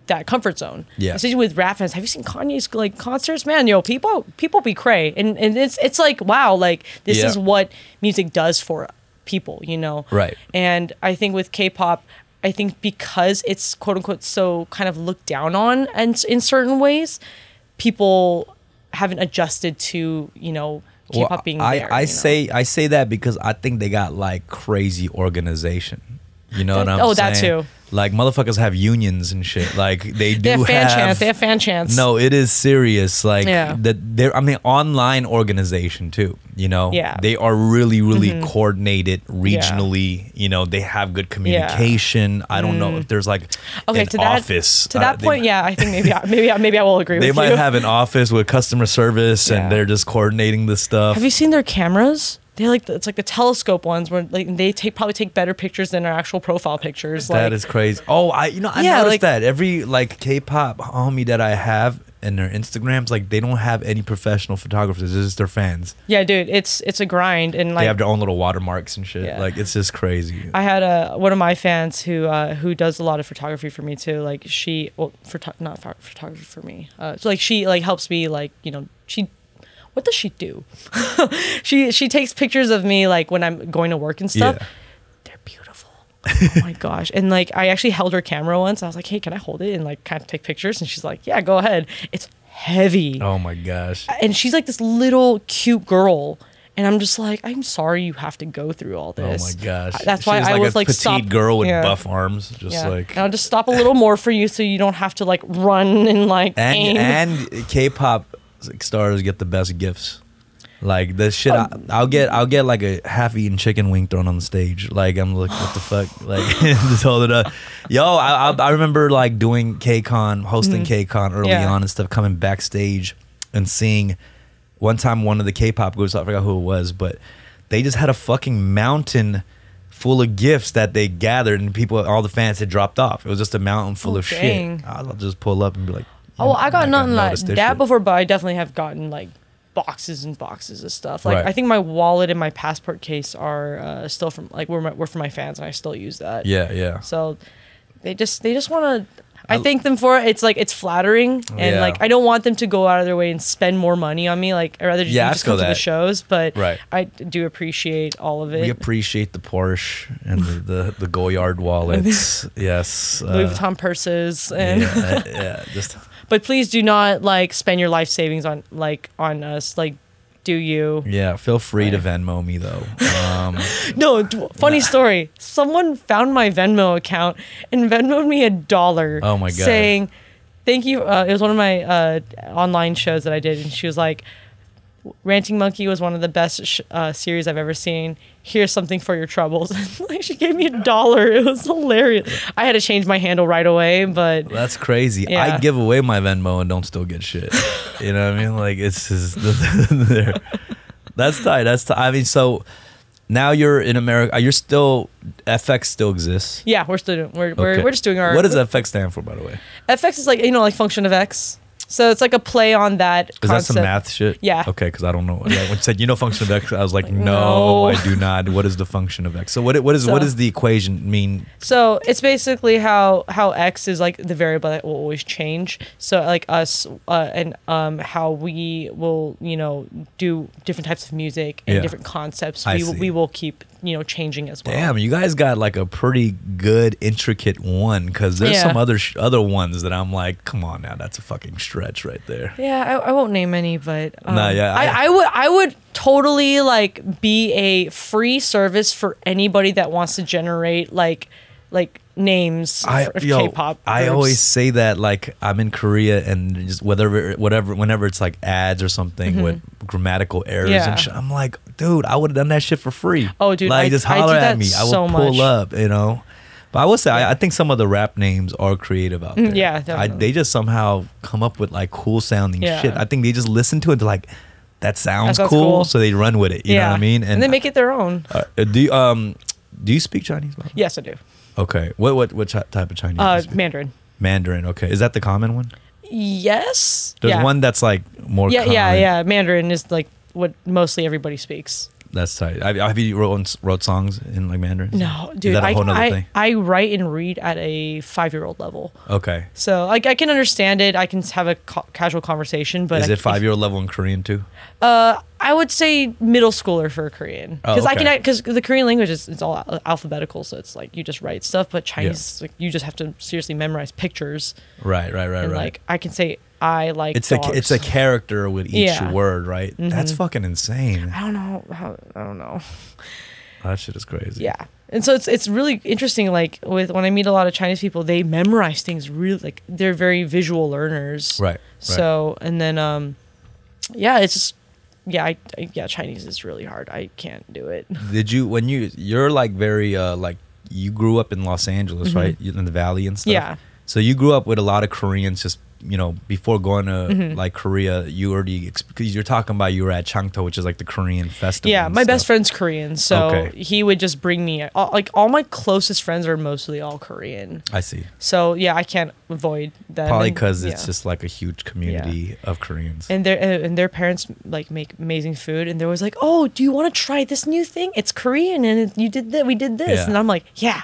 that comfort zone. Yeah. Especially with rap fans. Have you seen Kanye's like concerts? Man, yo, people people be cray, and and it's it's like wow, like this yeah. is what music does for people, you know. Right. And I think with K-pop. I think because it's quote unquote so kind of looked down on, and in certain ways, people haven't adjusted to, you know, K-pop well, being I, there. I, I say know? I say that because I think they got like crazy organization. You know that, what I'm oh, saying? Oh, that too. Like motherfuckers have unions and shit. Like they do they have fan have, chance. They have fan chance. No, it is serious. Like yeah. that. They're. I mean, online organization too. You know. Yeah. They are really, really mm-hmm. coordinated regionally. Yeah. You know, they have good communication. Yeah. I don't mm. know if there's like okay, an to that, office. To that uh, point, they, yeah, I think maybe, I, maybe, I, maybe I will agree. They with might you. have an office with customer service, yeah. and they're just coordinating this stuff. Have you seen their cameras? They like the, it's like the telescope ones where like they take probably take better pictures than our actual profile pictures. That like, is crazy. Oh, I you know I yeah, noticed like, that every like K-pop homie that I have in their Instagrams, like they don't have any professional photographers. It's just their fans. Yeah, dude, it's it's a grind, and like they have their own little watermarks and shit. Yeah. Like it's just crazy. I had a one of my fans who uh, who does a lot of photography for me too. Like she well, photo- not photography for me. Uh, so like she like helps me like you know she. What does she do? she she takes pictures of me like when I'm going to work and stuff. Yeah. They're beautiful. Oh my gosh. And like I actually held her camera once. I was like, hey, can I hold it and like kind of take pictures? And she's like, yeah, go ahead. It's heavy. Oh my gosh. And she's like this little cute girl. And I'm just like, I'm sorry you have to go through all this. Oh my gosh. That's why she's I like was a like, petite stop. girl with yeah. buff arms, just yeah. like. And I'll just stop a little more for you, so you don't have to like run and like. And aim. and K-pop stars get the best gifts. Like the shit, oh. I, I'll get, I'll get like a half-eaten chicken wing thrown on the stage. Like I'm like, what the fuck? Like just hold it up. Yo, I, I, I remember like doing K-Con, hosting mm-hmm. K-Con early yeah. on and stuff. Coming backstage and seeing one time one of the K-pop groups, I forgot who it was, but they just had a fucking mountain full of gifts that they gathered, and people, all the fans had dropped off. It was just a mountain full oh, of dang. shit. I'll just pull up and be like. Oh, well, I got nothing like that before, but I definitely have gotten like boxes and boxes of stuff. Like right. I think my wallet and my passport case are uh, still from like were my, were from my fans, and I still use that. Yeah, yeah. So they just they just want to. I, I thank them for it. It's like it's flattering, and yeah. like I don't want them to go out of their way and spend more money on me. Like I rather just, yeah, just go to the shows, but right. I do appreciate all of it. We appreciate the Porsche and the the, the Goyard wallets. yes, Louis Vuitton uh, purses and yeah, yeah just. But please do not like spend your life savings on like on us. Like, do you? Yeah, feel free right. to Venmo me though. Um, no, funny nah. story. Someone found my Venmo account and Venmoed me a dollar. Oh my god! Saying, thank you. Uh, it was one of my uh, online shows that I did, and she was like, "Ranting Monkey was one of the best sh- uh, series I've ever seen. Here's something for your troubles." Like she gave me a dollar. It was hilarious. I had to change my handle right away, but that's crazy. Yeah. I give away my Venmo and don't still get shit. You know what I mean? Like it's just there. That's tight. That's tight. I mean, so now you're in America. You're still F X still exists. Yeah, we're still doing. We're okay. we're, we're just doing our. What does F X stand for, by the way? F X is like you know like function of X. So it's like a play on that concept. Is that some math shit? Yeah. Okay, because I don't know. Like, when you said, you know function of X, I was like, like no, no, I do not. What is the function of X? So what what is so, what does the equation mean? So it's basically how, how X is like the variable that will always change. So like us uh, and um, how we will, you know, do different types of music and yeah. different concepts. We, we will keep, you know, changing as well. Damn, you guys got like a pretty good, intricate one because there's yeah. some other sh- other ones that I'm like, come on now, that's a fucking stretch. Right there. Yeah, I, I won't name any, but um, nah, yeah, I, I, I would I would totally like be a free service for anybody that wants to generate like like names I, of yo, K-pop groups. I always say that, like, I'm in Korea and just whatever, whatever, whenever it's like ads or something mm-hmm. with grammatical errors yeah. and shit, I'm like, dude, I would have done that shit for free. Oh, dude, like I, just holler at me. So I will pull much. up, you know. But I will say, yeah. I, I think some of the rap names are creative out there. Yeah, definitely. I, they just somehow come up with like cool sounding yeah. shit. I think they just listen to it. They're like, that sounds, that sounds cool, cool, so they run with it. You yeah. know what I mean? And, and they make it their own. Uh, do you, um, do you speak Chinese? Mama? Yes, I do. Okay. What what what type of Chinese? Uh, Mandarin. Mandarin. Okay. Is that the common one? Yes. There's yeah. one that's like more. Yeah, common. yeah, yeah. Mandarin is like what mostly everybody speaks. That's tight. I, have you wrote wrote songs in like Mandarin? No, dude. Is that a whole I, other I, thing? I write and read at a five year old level. Okay. So like I can understand it. I can have a ca- casual conversation. But is I, it five year old level in Korean too? Uh, I would say middle schooler for Korean because oh, okay. I can because the Korean language is it's all al- alphabetical, so it's like you just write stuff. But Chinese, yeah. like you just have to seriously memorize pictures. Right, right, right, and, right. Like I can say. I like it's dogs. a it's a character with each yeah. word, right? Mm-hmm. That's fucking insane. I don't know how. I don't know. That shit is crazy. Yeah, and so it's it's really interesting. Like with when I meet a lot of Chinese people, they memorize things really like they're very visual learners, right? So right. and then um, yeah, it's just yeah, I, I, yeah. Chinese is really hard. I can't do it. Did you when you you're like very uh like you grew up in Los Angeles, mm-hmm. right? In the Valley and stuff. Yeah. So you grew up with a lot of Koreans just. You know, before going to mm-hmm. like Korea, you already because you're talking about you were at Changta, which is like the Korean festival. Yeah, my stuff. best friend's Korean, so okay. he would just bring me all, like all my closest friends are mostly all Korean. I see. So yeah, I can't avoid that. Probably because yeah. it's just like a huge community yeah. of Koreans, and their and their parents like make amazing food, and they're always like, "Oh, do you want to try this new thing? It's Korean, and you did that, we did this," yeah. and I'm like, "Yeah,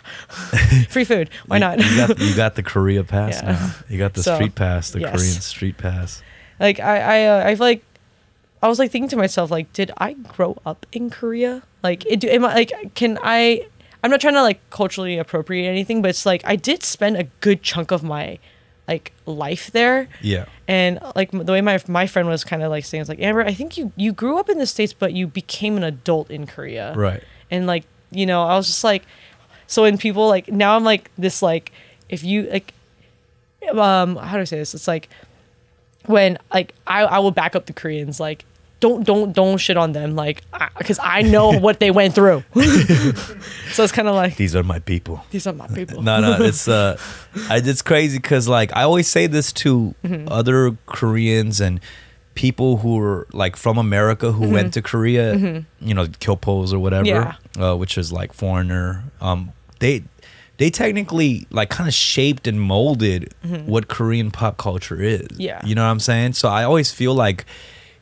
free food. Why you, not?" you, got, you got the Korea pass yeah. now. You got the so, street pass. The yes. Korean street pass. Like I, I, uh, I've like, I was like thinking to myself, like, did I grow up in Korea? Like, it, am I, like, can I? I'm not trying to like culturally appropriate anything, but it's like I did spend a good chunk of my, like, life there. Yeah. And like the way my my friend was kind of like saying, it's like, Amber, I think you you grew up in the States, but you became an adult in Korea. Right. And like you know, I was just like, so when people like now I'm like this like if you like. Um, how do I say this? It's like when like I, I will back up the Koreans. Like don't don't don't shit on them. Like because I, I know what they went through. So it's kind of like these are my people. These are my people. no no it's uh it's crazy because like I always say this to mm-hmm. other Koreans and people who are like from America who mm-hmm. went to Korea. Mm-hmm. You know kyopos or whatever, yeah. uh, which is like foreigner. Um, they. They technically like kind of shaped and molded mm-hmm. what Korean pop culture is. Yeah. You know what I'm saying? So I always feel like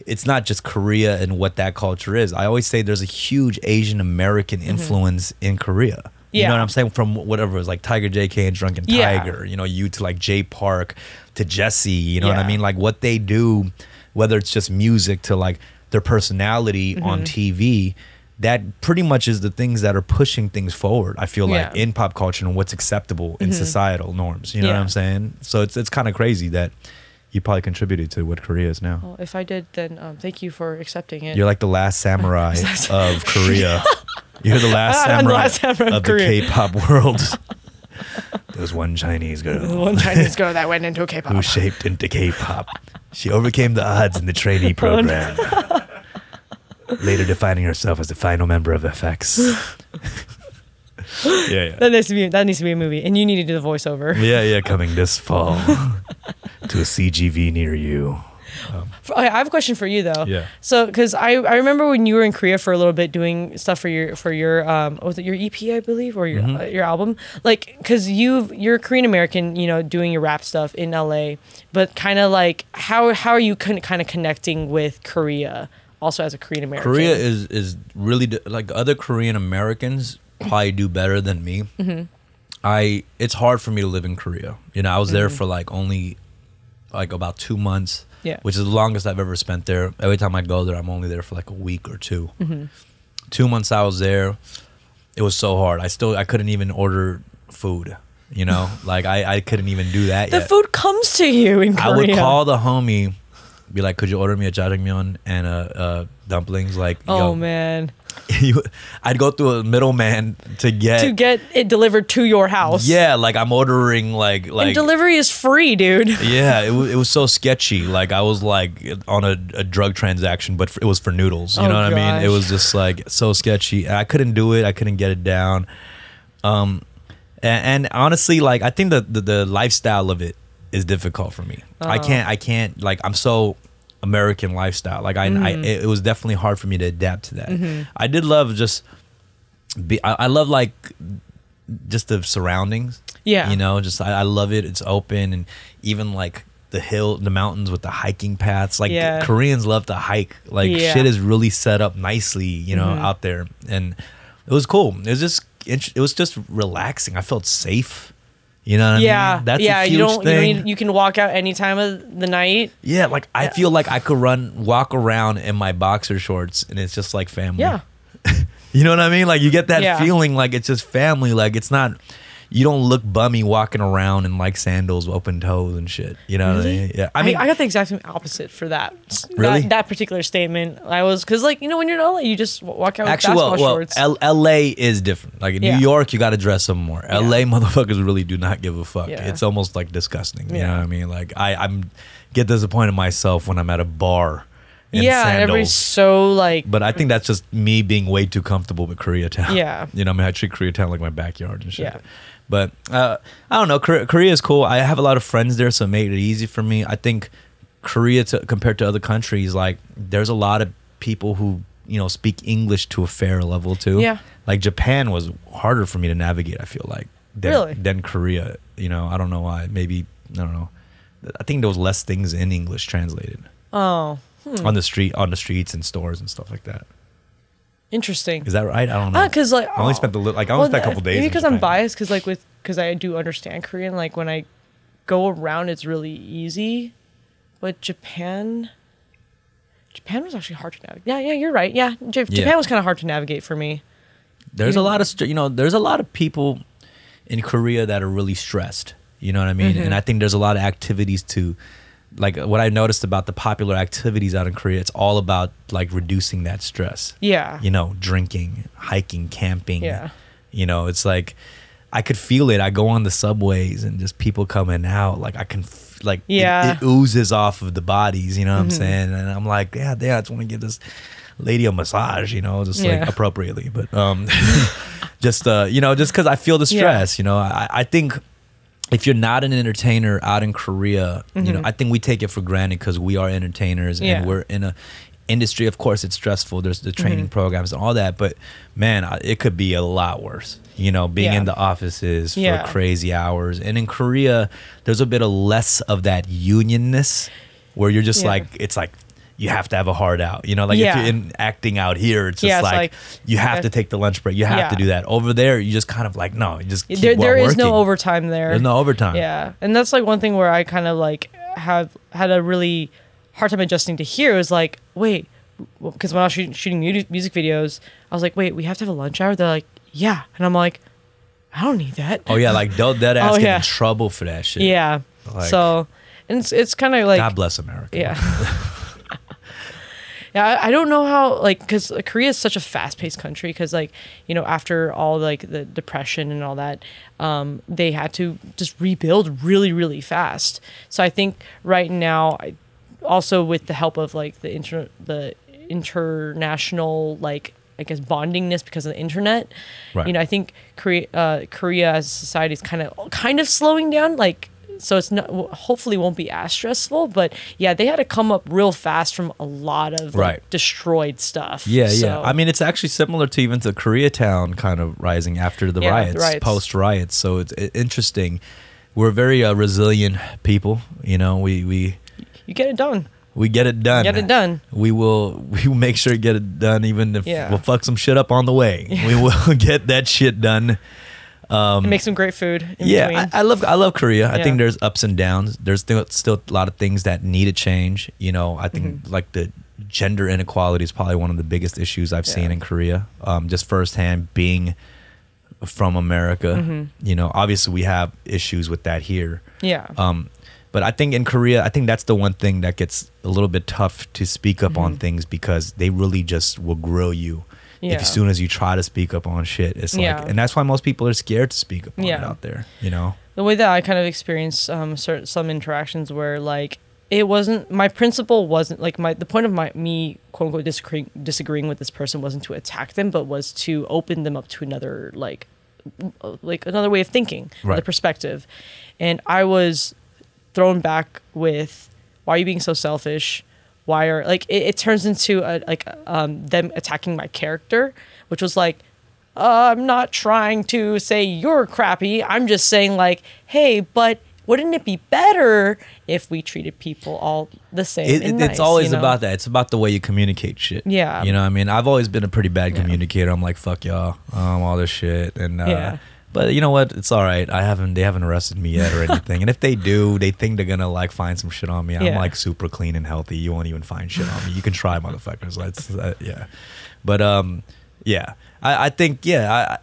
it's not just Korea and what that culture is. I always say there's a huge Asian American influence mm-hmm. in Korea. You yeah. know what I'm saying? From whatever it was like Tiger J K and Drunken yeah. Tiger, you know, you to like Jay Park to Jesse, you know yeah. what I mean? Like what they do, whether it's just music to like their personality mm-hmm. on T V. That pretty much is the things that are pushing things forward, I feel like, yeah. in pop culture and what's acceptable in mm-hmm. societal norms. You know yeah. what I'm saying? So it's it's kind of crazy that you probably contributed to what Korea is now. Well, if I did, then um, thank you for accepting it. You're like the last samurai of Korea. You're the last samurai, the last samurai of, of the K-pop world. There's one Chinese girl. One Chinese girl that went into K-pop. Who shaped into K-pop. She overcame the odds in the trainee program. Later defining herself as the final member of F X. yeah, yeah. That needs to be that needs to be a movie, and you need to do the voiceover. yeah, yeah. Coming this fall to a C G V near you. Um, I have a question for you though. Yeah. So, because I, I remember when you were in Korea for a little bit doing stuff for your for your um was it your E P I believe or your mm-hmm. uh, your album, like because you you're a Korean American, you know, doing your rap stuff in L A, but kind of like how how are you con- kind of connecting with Korea? Also as a Korean American. Korea is, is really, like other Korean Americans probably do better than me. Mm-hmm. I It's hard for me to live in Korea. You know, I was mm-hmm. there for like only like about two months, yeah. which is the longest I've ever spent there. Every time I go there, I'm only there for like a week or two. Mm-hmm. Two months I was there. It was so hard. I still, I couldn't even order food. You know, like I, I couldn't even do that the yet. The food comes to you in Korea. I would call the homie be like, could you order me a jjajangmyeon and a, a dumplings? Like, oh yo, man, I'd go through a middleman to get to get it delivered to your house. Yeah, like I'm ordering like like and delivery is free, dude. Yeah, it w- it was so sketchy. Like I was like on a, a drug transaction, but f- it was for noodles. You oh, know what gosh. I mean? It was just like so sketchy. I couldn't do it. I couldn't get it down. Um, and, and honestly, like I think the, the the lifestyle of it is difficult for me. Uh-huh. I can't. I can't. Like I'm so. American lifestyle, like I, mm-hmm. I it was definitely hard for me to adapt to that. Mm-hmm. I did love just be I, I love like just the surroundings, yeah, you know, just I, I love it. It's open, and even like the hill the mountains with the hiking paths, like yeah. Koreans love to hike, like yeah. shit is really set up nicely, you know, mm-hmm. out there, and it was cool. It was just it was just relaxing. I felt safe. You know what yeah, I mean? That's yeah, a huge you don't, thing. You, don't need, you can walk out any time of the night. Yeah, like I yeah. feel like I could run, walk around in my boxer shorts, and it's just like family. Yeah. You know what I mean? Like you get that yeah. feeling like it's just family. Like it's not, you don't look bummy walking around in like sandals, open toes and shit. You know really? what I mean? Yeah. I mean, I, I got the exact same opposite for that. Really? That, that particular statement. I was, because like, you know, when you're in L A, you just walk out with Actually, basketball well, well, shorts. L- L.A. is different. Like in yeah. New York, you got to dress up more. Yeah. L A motherfuckers really do not give a fuck. Yeah. It's almost like disgusting. You yeah. know what I mean? Like I I'm get disappointed in myself when I'm at a bar. And yeah, sandals. And everybody's so like. But I think that's just me being way too comfortable with Koreatown. Yeah, you know, I mean, I treat Koreatown like my backyard and shit. Yeah. But uh, I don't know. Korea, Korea is cool. I have a lot of friends there, so it made it easy for me. I think Korea, to, compared to other countries, like there's a lot of people who you know speak English to a fair level too. Yeah. Like Japan was harder for me to navigate. I feel like than, really than Korea. You know, I don't know why. Maybe I don't know. I think there was less things in English translated. Oh. Hmm. On the street, on the streets and stores and stuff like that. Interesting. Is that right? I don't know. Because ah, like I only oh, spent the li- like I only well, spent a couple days. Maybe because I'm biased, because like with because I do understand Korean. Like when I go around, it's really easy. But Japan, Japan was actually hard to navigate. Yeah, yeah, you're right. Yeah, J- Japan yeah. was kind of hard to navigate for me. There's you a know? lot of st- you know. There's a lot of people in Korea that are really stressed. You know what I mean? Mm-hmm. And I think there's a lot of activities to. Like what I noticed about the popular activities out in Korea, it's all about like reducing that stress. Yeah. You know, drinking, hiking, camping. Yeah. You know, it's like I could feel it. I go on the subways and just people coming out. Like I can, f- like yeah. it, it oozes off of the bodies. You know what mm-hmm. I'm saying? And I'm like, yeah, yeah, I just want to give this lady a massage. You know, just yeah. like appropriately, but um, just uh, you know, just because I feel the stress. Yeah. You know, I, I think. If you're not an entertainer out in Korea, mm-hmm. you know, I think we take it for granted because we are entertainers yeah. and we're in a industry. Of course, it's stressful. There's the training mm-hmm. programs and all that. But man, it could be a lot worse. You know, being yeah. in the offices yeah. for crazy hours. And in Korea, there's a bit of less of that unionness where you're just yeah. like, it's like, you have to have a hard out. You know, like yeah. if you're in acting out here, it's just yeah, it's like, like you have to take the lunch break. You have yeah. to do that. Over there, you just kind of like, no, you just keep there, there is working. no overtime there. There's no overtime. Yeah. And that's like one thing where I kind of like have had a really hard time adjusting to here is like, wait, because when I was shooting, shooting music videos, I was like, wait, we have to have a lunch hour? They're like, yeah. And I'm like, I don't need that. Oh, yeah. Like, they'll dead ass oh, yeah. get in trouble for that shit. Yeah. Like, so, and it's, it's kind of like. God bless America. Yeah. Yeah, I don't know how, like, because Korea is such a fast-paced country because, like, you know, after all, like, the depression and all that, um, they had to just rebuild really, really fast. So I think right now, I, also with the help of, like, the inter- the international, like, I guess, bondingness because of the internet, right. you know, I think Korea, uh, Korea as a society is kind of kind of slowing down, like, so it's not. Hopefully, won't be as stressful. But yeah, they had to come up real fast from a lot of like, right. destroyed stuff. Yeah, so. yeah. I mean, it's actually similar to even the Koreatown kind of rising after the yeah, riots, riots. post riots. So it's it, interesting. We're very uh, resilient people. You know, we we you get it done. We get it done. Get it done. We will. We will make sure to get it done. Even if yeah. we'll fuck some shit up on the way, yeah. we will get that shit done. Um, and make some great food in yeah I, I love I love Korea I yeah. think there's ups and downs. There's still, still a lot of things that need a change. You know, I think mm-hmm. like the gender inequality is probably one of the biggest issues I've yeah. seen in Korea, um, just firsthand being from America. Mm-hmm. You know, obviously we have issues with that here. Yeah. Um, But I think in Korea, I think that's the one thing that gets a little bit tough to speak up mm-hmm. on things, because they really just will grill you yeah. if, as soon as you try to speak up on shit. It's yeah. like, and that's why most people are scared to speak up on yeah. it out there, you know? The way that I kind of experienced um, certain, some interactions where like, it wasn't, my principle wasn't like my, the point of my, me quote unquote disagreeing, disagreeing with this person wasn't to attack them, but was to open them up to another, like, like another way of thinking, right. the perspective. And I was thrown back with, why are you being so selfish? Why are, like, it, it turns into a, like um, them attacking my character, which was like, uh, I'm not trying to say you're crappy. I'm just saying like, hey, but wouldn't it be better if we treated people all the same? It, and it's nice, always you know? about that. It's about the way you communicate shit. Yeah. You know what I mean? I've always been a pretty bad yeah. communicator. I'm like, fuck y'all, um, all this shit. And uh, yeah. But you know what? It's all right. I haven't. They haven't arrested me yet or anything. And if they do, they think they're gonna like find some shit on me. I'm yeah. like super clean and healthy. You won't even find shit on me. You can try, motherfuckers. Let's. Uh, yeah. But um, yeah. I, I think yeah. I,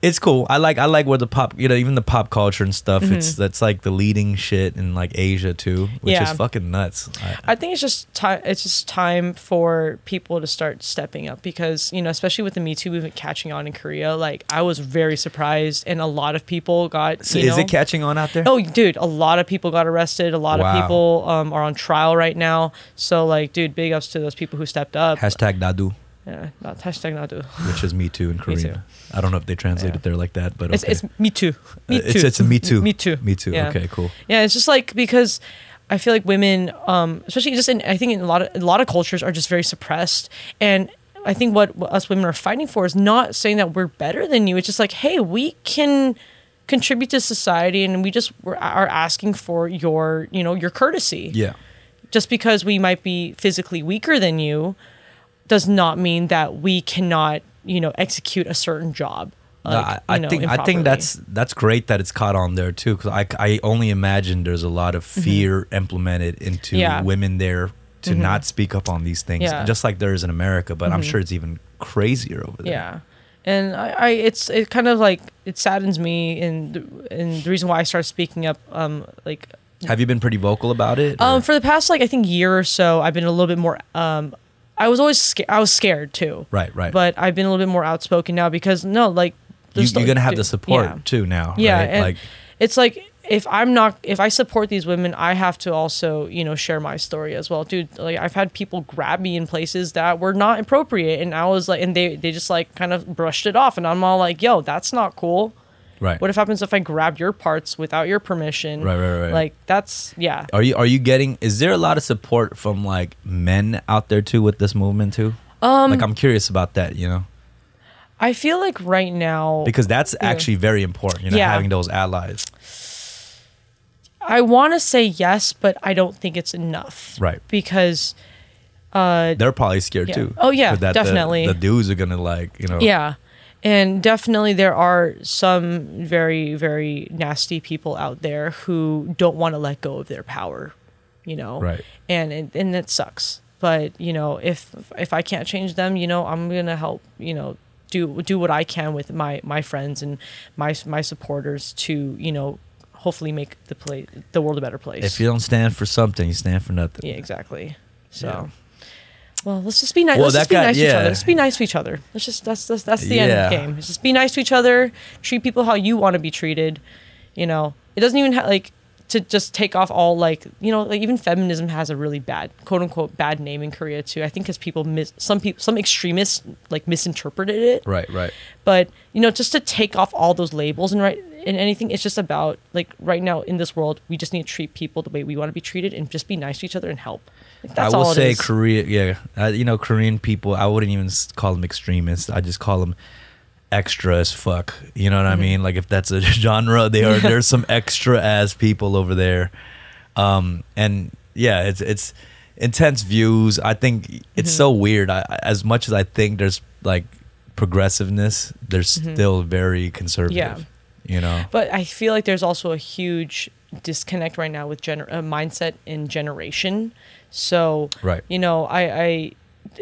it's cool. I like. I like where the pop. You know, even the pop culture and stuff. Mm-hmm. It's that's like the leading shit in like Asia too, which yeah. is fucking nuts. I, I think it's just time. It's just time for people to start stepping up, because you know, especially with the Me Too movement catching on in Korea. Like, I was very surprised, and a lot of people got. So you is know, it catching on out there? Oh, dude, a lot of people got arrested. A lot wow. of people um, are on trial right now. So, like, dude, big ups to those people who stepped up. Hashtag Nadu. Yeah, not hashtag not do. Which is me too in Korean. Me too. I don't know if they translate yeah. it there like that, but okay. It's, it's me too. Me too. Uh, it's, it's a me too. Me too. Me too. Yeah. Okay, cool. Yeah, it's just like, because I feel like women, um, especially just in, I think in a lot of a lot of cultures are just very suppressed. And I think what us women are fighting for is not saying that we're better than you. It's just like, hey, we can contribute to society, and we just we're, are asking for your, you know, your courtesy. Yeah. Just because we might be physically weaker than you does not mean that we cannot, you know, execute a certain job. Like, no, I, you know, I think improperly. I think that's that's great that it's caught on there too, because I, I only imagine there's a lot of fear mm-hmm. implemented into yeah. women there to mm-hmm. not speak up on these things, yeah. just like there is in America. But mm-hmm. I'm sure it's even crazier over there. Yeah, and I, I it's it kind of like it saddens me, and and the reason why I started speaking up, um, like. Have you been pretty vocal about it? Um, or? For the past like I think year or so, I've been a little bit more um. I was always scared. I was scared too. Right, right. But I've been a little bit more outspoken now, because no, like you, you're gonna have the support yeah. too now. Yeah, right? And like it's like if I'm not, if I support these women, I have to also, you know, share my story as well, dude. Like I've had people grab me in places that were not appropriate, and I was like, and they they just like kind of brushed it off, and I'm all like, yo, that's not cool. Right. What if happens if I grab your parts without your permission? Right, right, right. Like that's yeah. Are you are you getting? Is there a lot of support from like men out there too with this movement too? Um, like I'm curious about that. You know, I feel like right now because that's yeah. actually very important. You know, yeah. having those allies. I want to say yes, but I don't think it's enough. Right. Because. Uh, They're probably scared yeah. too. Oh yeah, that definitely. The, the dudes are gonna like you know. Yeah. And definitely there are some very, very nasty people out there who don't want to let go of their power, you know, right. and, and and that sucks. But, you know, if if I can't change them, you know, I'm going to help, you know, do do what I can with my, my friends and my my supporters to, you know, hopefully make the play, the world a better place. If you don't stand for something, you stand for nothing. Yeah, exactly. So. Yeah. Well, let's just be nice. Well, let's just be guy, nice yeah. to each other. Let's be nice to each other. Let's just that's that's, that's the yeah. end of the game. Let's just be nice to each other. Treat people how you want to be treated. You know, it doesn't even ha- like to just take off all like you know like even feminism has a really bad quote unquote bad name in Korea too. I think because people mis- some people some extremists like misinterpreted it. Right, right. But you know, just to take off all those labels and right and anything, it's just about like right now in this world, we just need to treat people the way we want to be treated and just be nice to each other and help. That's I will say is. Korea, yeah, uh, you know, Korean people, I wouldn't even call them extremists. I just call them extra as fuck. You know what mm-hmm. I mean? Like if that's a genre, they are, there's some extra ass people over there. Um, and yeah, it's, it's intense views. I think it's mm-hmm. so weird. I, as much as I think there's like progressiveness, there's mm-hmm. still very conservative, yeah. you know? But I feel like there's also a huge disconnect right now with gener- uh, mindset and generation. So, right. you know, I, I,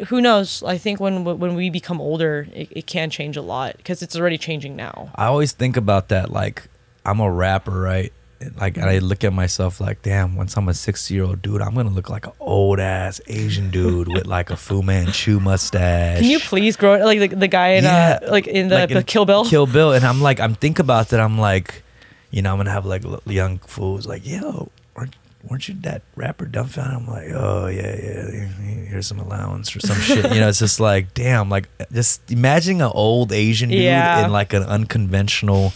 who knows? I think when when we become older, it, it can change a lot because it's already changing now. I always think about that. Like, I'm a rapper, right? like, and I look at myself like, damn, once I'm a sixty year old dude, I'm gonna look like an old ass Asian dude with like a Fu Manchu mustache. Can you please grow like the, the guy in yeah. uh, like in the, like the in Kill Bill? Kill Bill. And I'm like, I'm think about that. I'm like, you know, I'm gonna have like young fools like, yo, aren't weren't you that rapper Dumbfound? I'm like, oh yeah, yeah, here's some allowance or some shit. You know, it's just like, damn, like just imagining an old Asian dude yeah. in like an unconventional,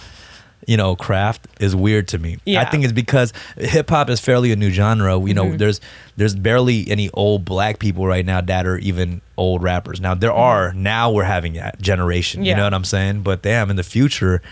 you know, craft is weird to me. Yeah. I think it's because hip hop is fairly a new genre. You know, mm-hmm. there's there's barely any old black people right now that are even old rappers. Now there are. Now we're having that generation. Yeah. You know what I'm saying? But damn, in the future,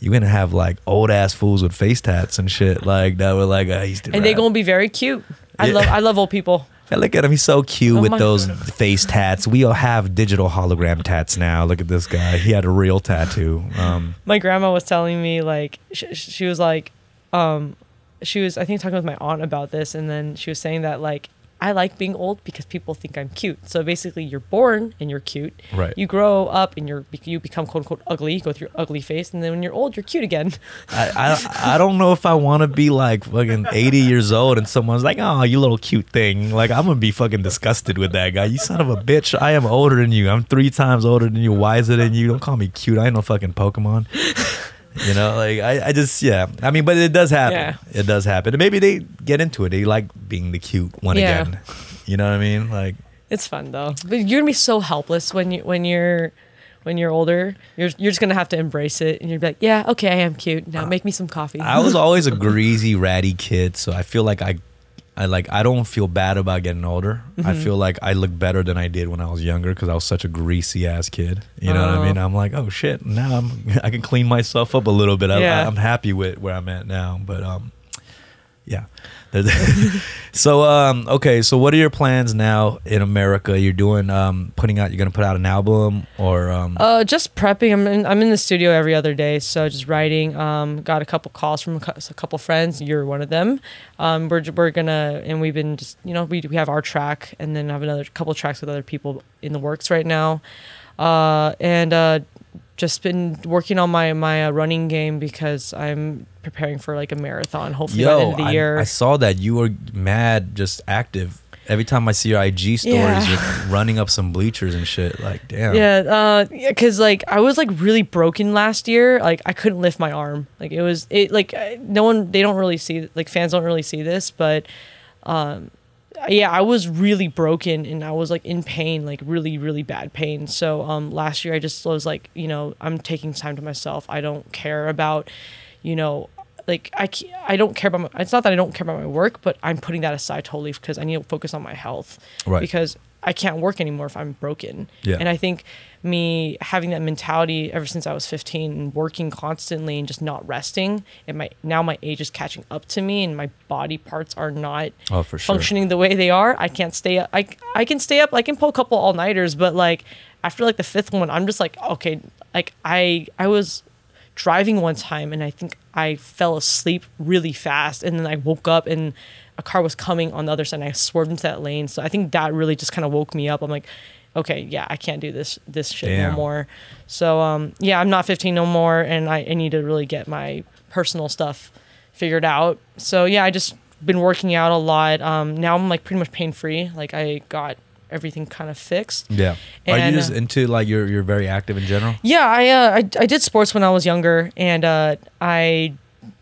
you're gonna have like old ass fools with face tats and shit like that. Were like, I used to. And they're gonna be very cute. I yeah. love I love old people. I look at him. He's so cute oh with those God. face tats. We all have digital hologram tats now. Look at this guy. He had a real tattoo. Um, my grandma was telling me, like, sh- she was like, um, she was, I think, talking with my aunt about this. And then she was saying that, like, I like being old because people think I'm cute. So basically you're born and you're cute. Right. You grow up and you're you become quote unquote ugly. You go through your ugly phase, and then when you're old, you're cute again. I, I I don't know if I want to be like fucking eighty years old and someone's like, oh, you little cute thing. Like, I'm gonna be fucking disgusted with that guy. You son of a bitch. I am older than you. I'm three times older than you. Wiser than you. Don't call me cute. I ain't no fucking Pokemon. You know, like, I, I just, yeah. I mean, but it does happen. Yeah. It does happen. And maybe they get into it. They like being the cute one yeah. again. You know what I mean? Like, it's fun, though. But you're going to be so helpless when, you, when you're when you're older. You're you're just going to have to embrace it. And you're like, yeah, okay, I am cute. Now uh, make me some coffee. I was always a greasy, ratty kid. So I feel like I, I, like, I don't feel bad about getting older. Mm-hmm. I feel like I look better than I did when I was younger because I was such a greasy-ass kid. You know oh. what I mean? I'm like, oh, shit. Now I'm, I can clean myself up a little bit. I, yeah. I, I'm happy with where I'm at now. But, um, yeah. So, um, okay. So, what are your plans now in America? You're doing, um, putting out, you're going to put out an album or? Um, uh, just prepping. I'm in, I'm in the studio every other day. So, just writing. Um, got a couple calls from a, co- a couple friends. You're one of them. Um, we're, we're going to, and we've been just, you know, we, we have our track and then have another couple tracks with other people in the works right now. Uh, and, uh, just been working on my my uh, running game because I'm preparing for like a marathon. Hopefully, Yo, by the end of the I, year. I saw that you were mad, just active. Every time I see your I G stories, yeah. you're running up some bleachers and shit. Like, damn. Yeah, because uh, yeah, like I was like really broken last year. Like I couldn't lift my arm. Like it was it like no one they don't really see like fans don't really see this, but um, yeah, I was really broken and I was like in pain, like really, really bad pain. So um, last year I just was like, you know, I'm taking time to myself. I don't care about, you know, like I, I don't care about my, it's not that I don't care about my work, but I'm putting that aside totally because I need to focus on my health. Right. Because I can't work anymore if I'm broken. Yeah. And I think me having that mentality ever since I was fifteen and working constantly and just not resting, and my now my age is catching up to me and my body parts are not oh, for sure. functioning the way they are. I can't stay up. I, I can stay up. I can pull a couple all-nighters, but like after like the fifth one, I'm just like, okay, like I I was driving one time and I think I fell asleep really fast and then I woke up and a car was coming on the other side and I swerved into that lane. So I think that really just kind of woke me up. I'm like, okay, yeah, I can't do this this shit Damn. no more. So um, yeah, I'm not fifteen no more and I, I need to really get my personal stuff figured out. So yeah, I just been working out a lot. Um, now I'm like pretty much pain free. Like I got everything kind of fixed. Yeah. And, are you just into like you're you're very active in general? Yeah, I uh, I, I did sports when I was younger and uh, I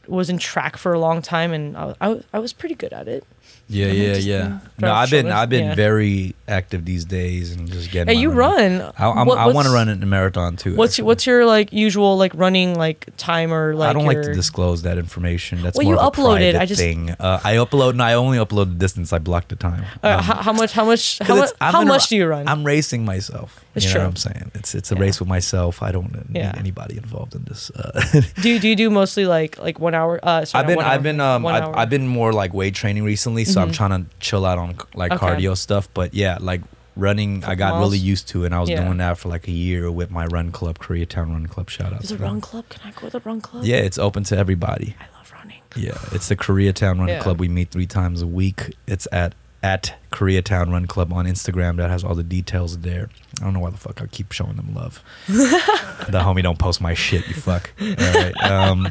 was in track for a long time and I I, I was pretty good at it. Yeah, yeah, yeah. No, I've shoulders. been I've been yeah. very active these days and just getting. Hey, you running. run. I, what, I want to run a marathon too. What's actually. what's your like usual like running like time or like? I don't your... like to disclose that information. That's well, more you of a private I just... thing. Uh, I upload and I only upload the distance. I block the time. Uh, um, how, how much? How much? How, much, how much a, do you run? I'm racing myself. It's you know true. What I'm saying? It's it's a yeah. race with myself. I don't need yeah. anybody involved in this. Uh, do do you do mostly like like one hour? Uh, sorry, I've been I've hour, been um I've, I've been more like weight training recently. So I'm trying to chill out on like okay. cardio stuff, but yeah, like running, I got really used to it. And I was yeah. doing that for like a year with my run club, Koreatown Run Club. Shout out. Is it Run Club? Can I go to the Run Club? Yeah, it's open to everybody. I love running. Yeah, it's the Koreatown Run yeah. Club. We meet three times a week. It's at at Koreatown Run Club on Instagram. That has all the details there. I don't know why the fuck I keep showing them love. The homie don't post my shit. You fuck. All right. Um,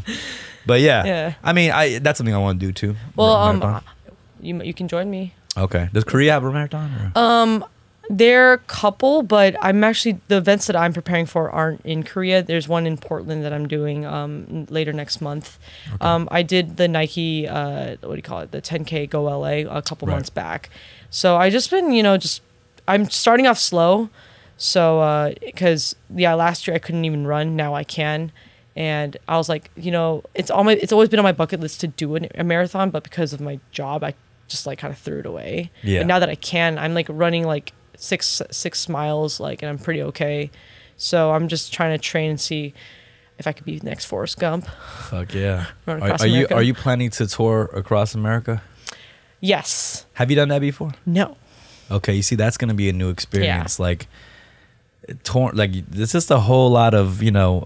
But yeah, yeah. I mean, I that's something I want to do too. Well, um, you you can join me. Okay. Does Korea have a marathon? Or? Um, they're a couple, but I'm actually the events that I'm preparing for aren't in Korea. There's one in Portland that I'm doing um later next month. Okay. Um, I did the Nike uh what do you call it the ten K Go L A a couple right. months back. So I just been you know just I'm starting off slow. So uh, because yeah, last year I couldn't even run. Now I can. And I was like, you know, it's all my, it's always been on my bucket list to do an, a marathon, but because of my job, I just like kind of threw it away. Yeah. And now that I can, I'm like running like six six miles, like, and I'm pretty okay. So I'm just trying to train and see if I could be the next Forrest Gump. Fuck yeah! Run across are, are you are you planning to tour across America? Yes. Have you done that before? No. Okay, you see, that's gonna be a new experience. Yeah. Like, tour, like it's just a whole lot of you know.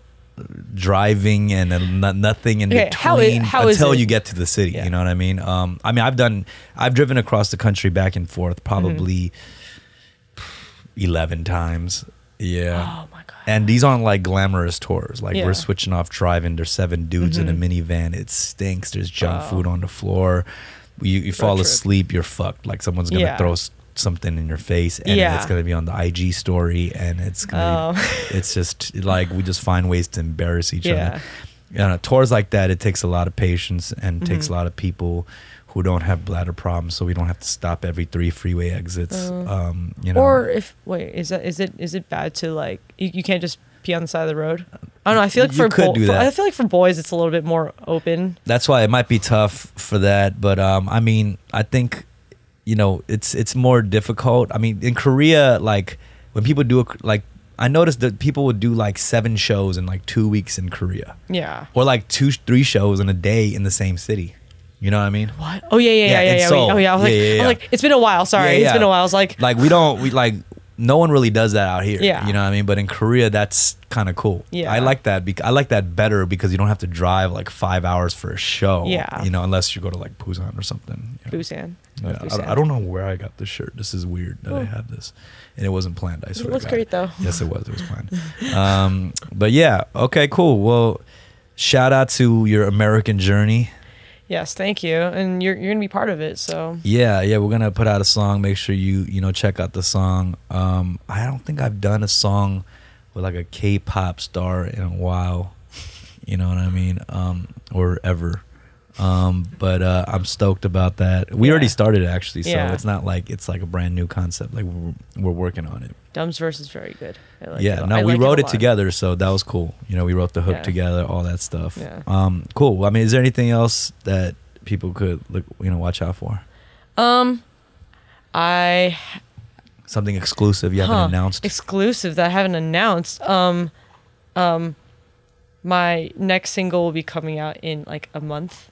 driving and uh, nothing in okay, between how is, how until you get to the city. Yeah. You know what I mean? Um, I mean, I've done, I've driven across the country back and forth probably mm-hmm. eleven times. Yeah. Oh my God. And these aren't like glamorous tours. Like yeah. we're switching off driving. There's seven dudes mm-hmm. in a minivan. It stinks. There's junk oh. food on the floor. You, you fall trip. asleep. You're fucked. Like someone's going to yeah. throw something in your face and yeah. it's gonna be on the I G story and it's gonna oh. be, it's just like we just find ways to embarrass each yeah. other. You know, tours like that, it takes a lot of patience and mm-hmm. takes a lot of people who don't have bladder problems, so we don't have to stop every three freeway exits. Uh, um, you know, or if wait, is that is it is it bad to like you, you can't just pee on the side of the road? I don't know. I feel like for, bo- for I feel like for boys it's a little bit more open. That's why it might be tough for that, but um, I mean, I think. You know, it's it's more difficult. I mean, in Korea, like when people do a, like, I noticed that people would do like seven shows in like two weeks in Korea. Yeah. Or like two, three shows in a day in the same city. You know what I mean? What? Oh yeah, yeah, yeah, yeah. yeah, yeah. Oh yeah. I was like, yeah, yeah, yeah. I was like, it's been a while. Sorry, yeah, yeah. it's been a while. I was like, like we don't, we like, no one really does that out here. Yeah. You know what I mean? But in Korea, that's kind of cool. Yeah. I like that because I like that better because you don't have to drive like five hours for a show. Yeah. You know, unless you go to like Busan or something. You know? Busan. Yeah, I, I don't know where I got this shirt. This is weird that oh. I have this, and it wasn't planned. I swear. It looks great though. Yes, it was. It was planned. um, but yeah, okay, cool. Well, shout out to your American journey. Yes, thank you, and you're you're gonna be part of it. So yeah, yeah, we're gonna put out a song. Make sure you you know check out the song. Um, I don't think I've done a song with like a K-pop star in a while. You know what I mean? Um, or ever. Um, but uh, I'm stoked about that. We yeah. already started actually, so yeah. it's not like it's like a brand new concept. Like we're, we're working on it. Dumb's verse is very good. I like yeah, it no, I we like wrote it, it together, so that was cool. You know, we wrote the hook yeah. together, all that stuff. Yeah. Um, cool. I mean, is there anything else that people could look, you know, watch out for? Um, I something exclusive you huh, haven't announced. Exclusive that I haven't announced. Um, um, my next single will be coming out in like a month.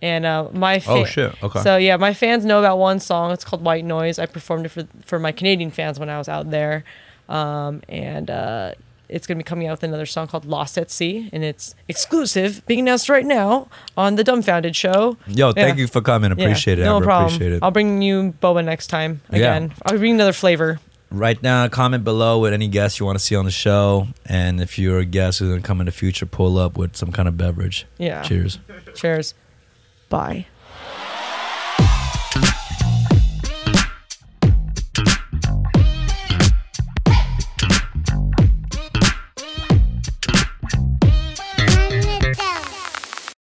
And uh, my fa- oh shit okay so yeah my fans know about one song. It's called White Noise. I performed it for for my Canadian fans when I was out there, um, and uh, it's gonna be coming out with another song called Lost at Sea, and it's exclusive, being announced right now on the Dumbfounded Show. Yo, thank yeah. you for coming. Appreciate yeah. it. No Amber. problem. Appreciate it. I'll bring you boa next time. Again, yeah. I'll bring another flavor. Right now, comment below with any guests you want to see on the show. And if you're a guest who's gonna come in the future, pull up with some kind of beverage. Yeah. Cheers. Cheers. Bye.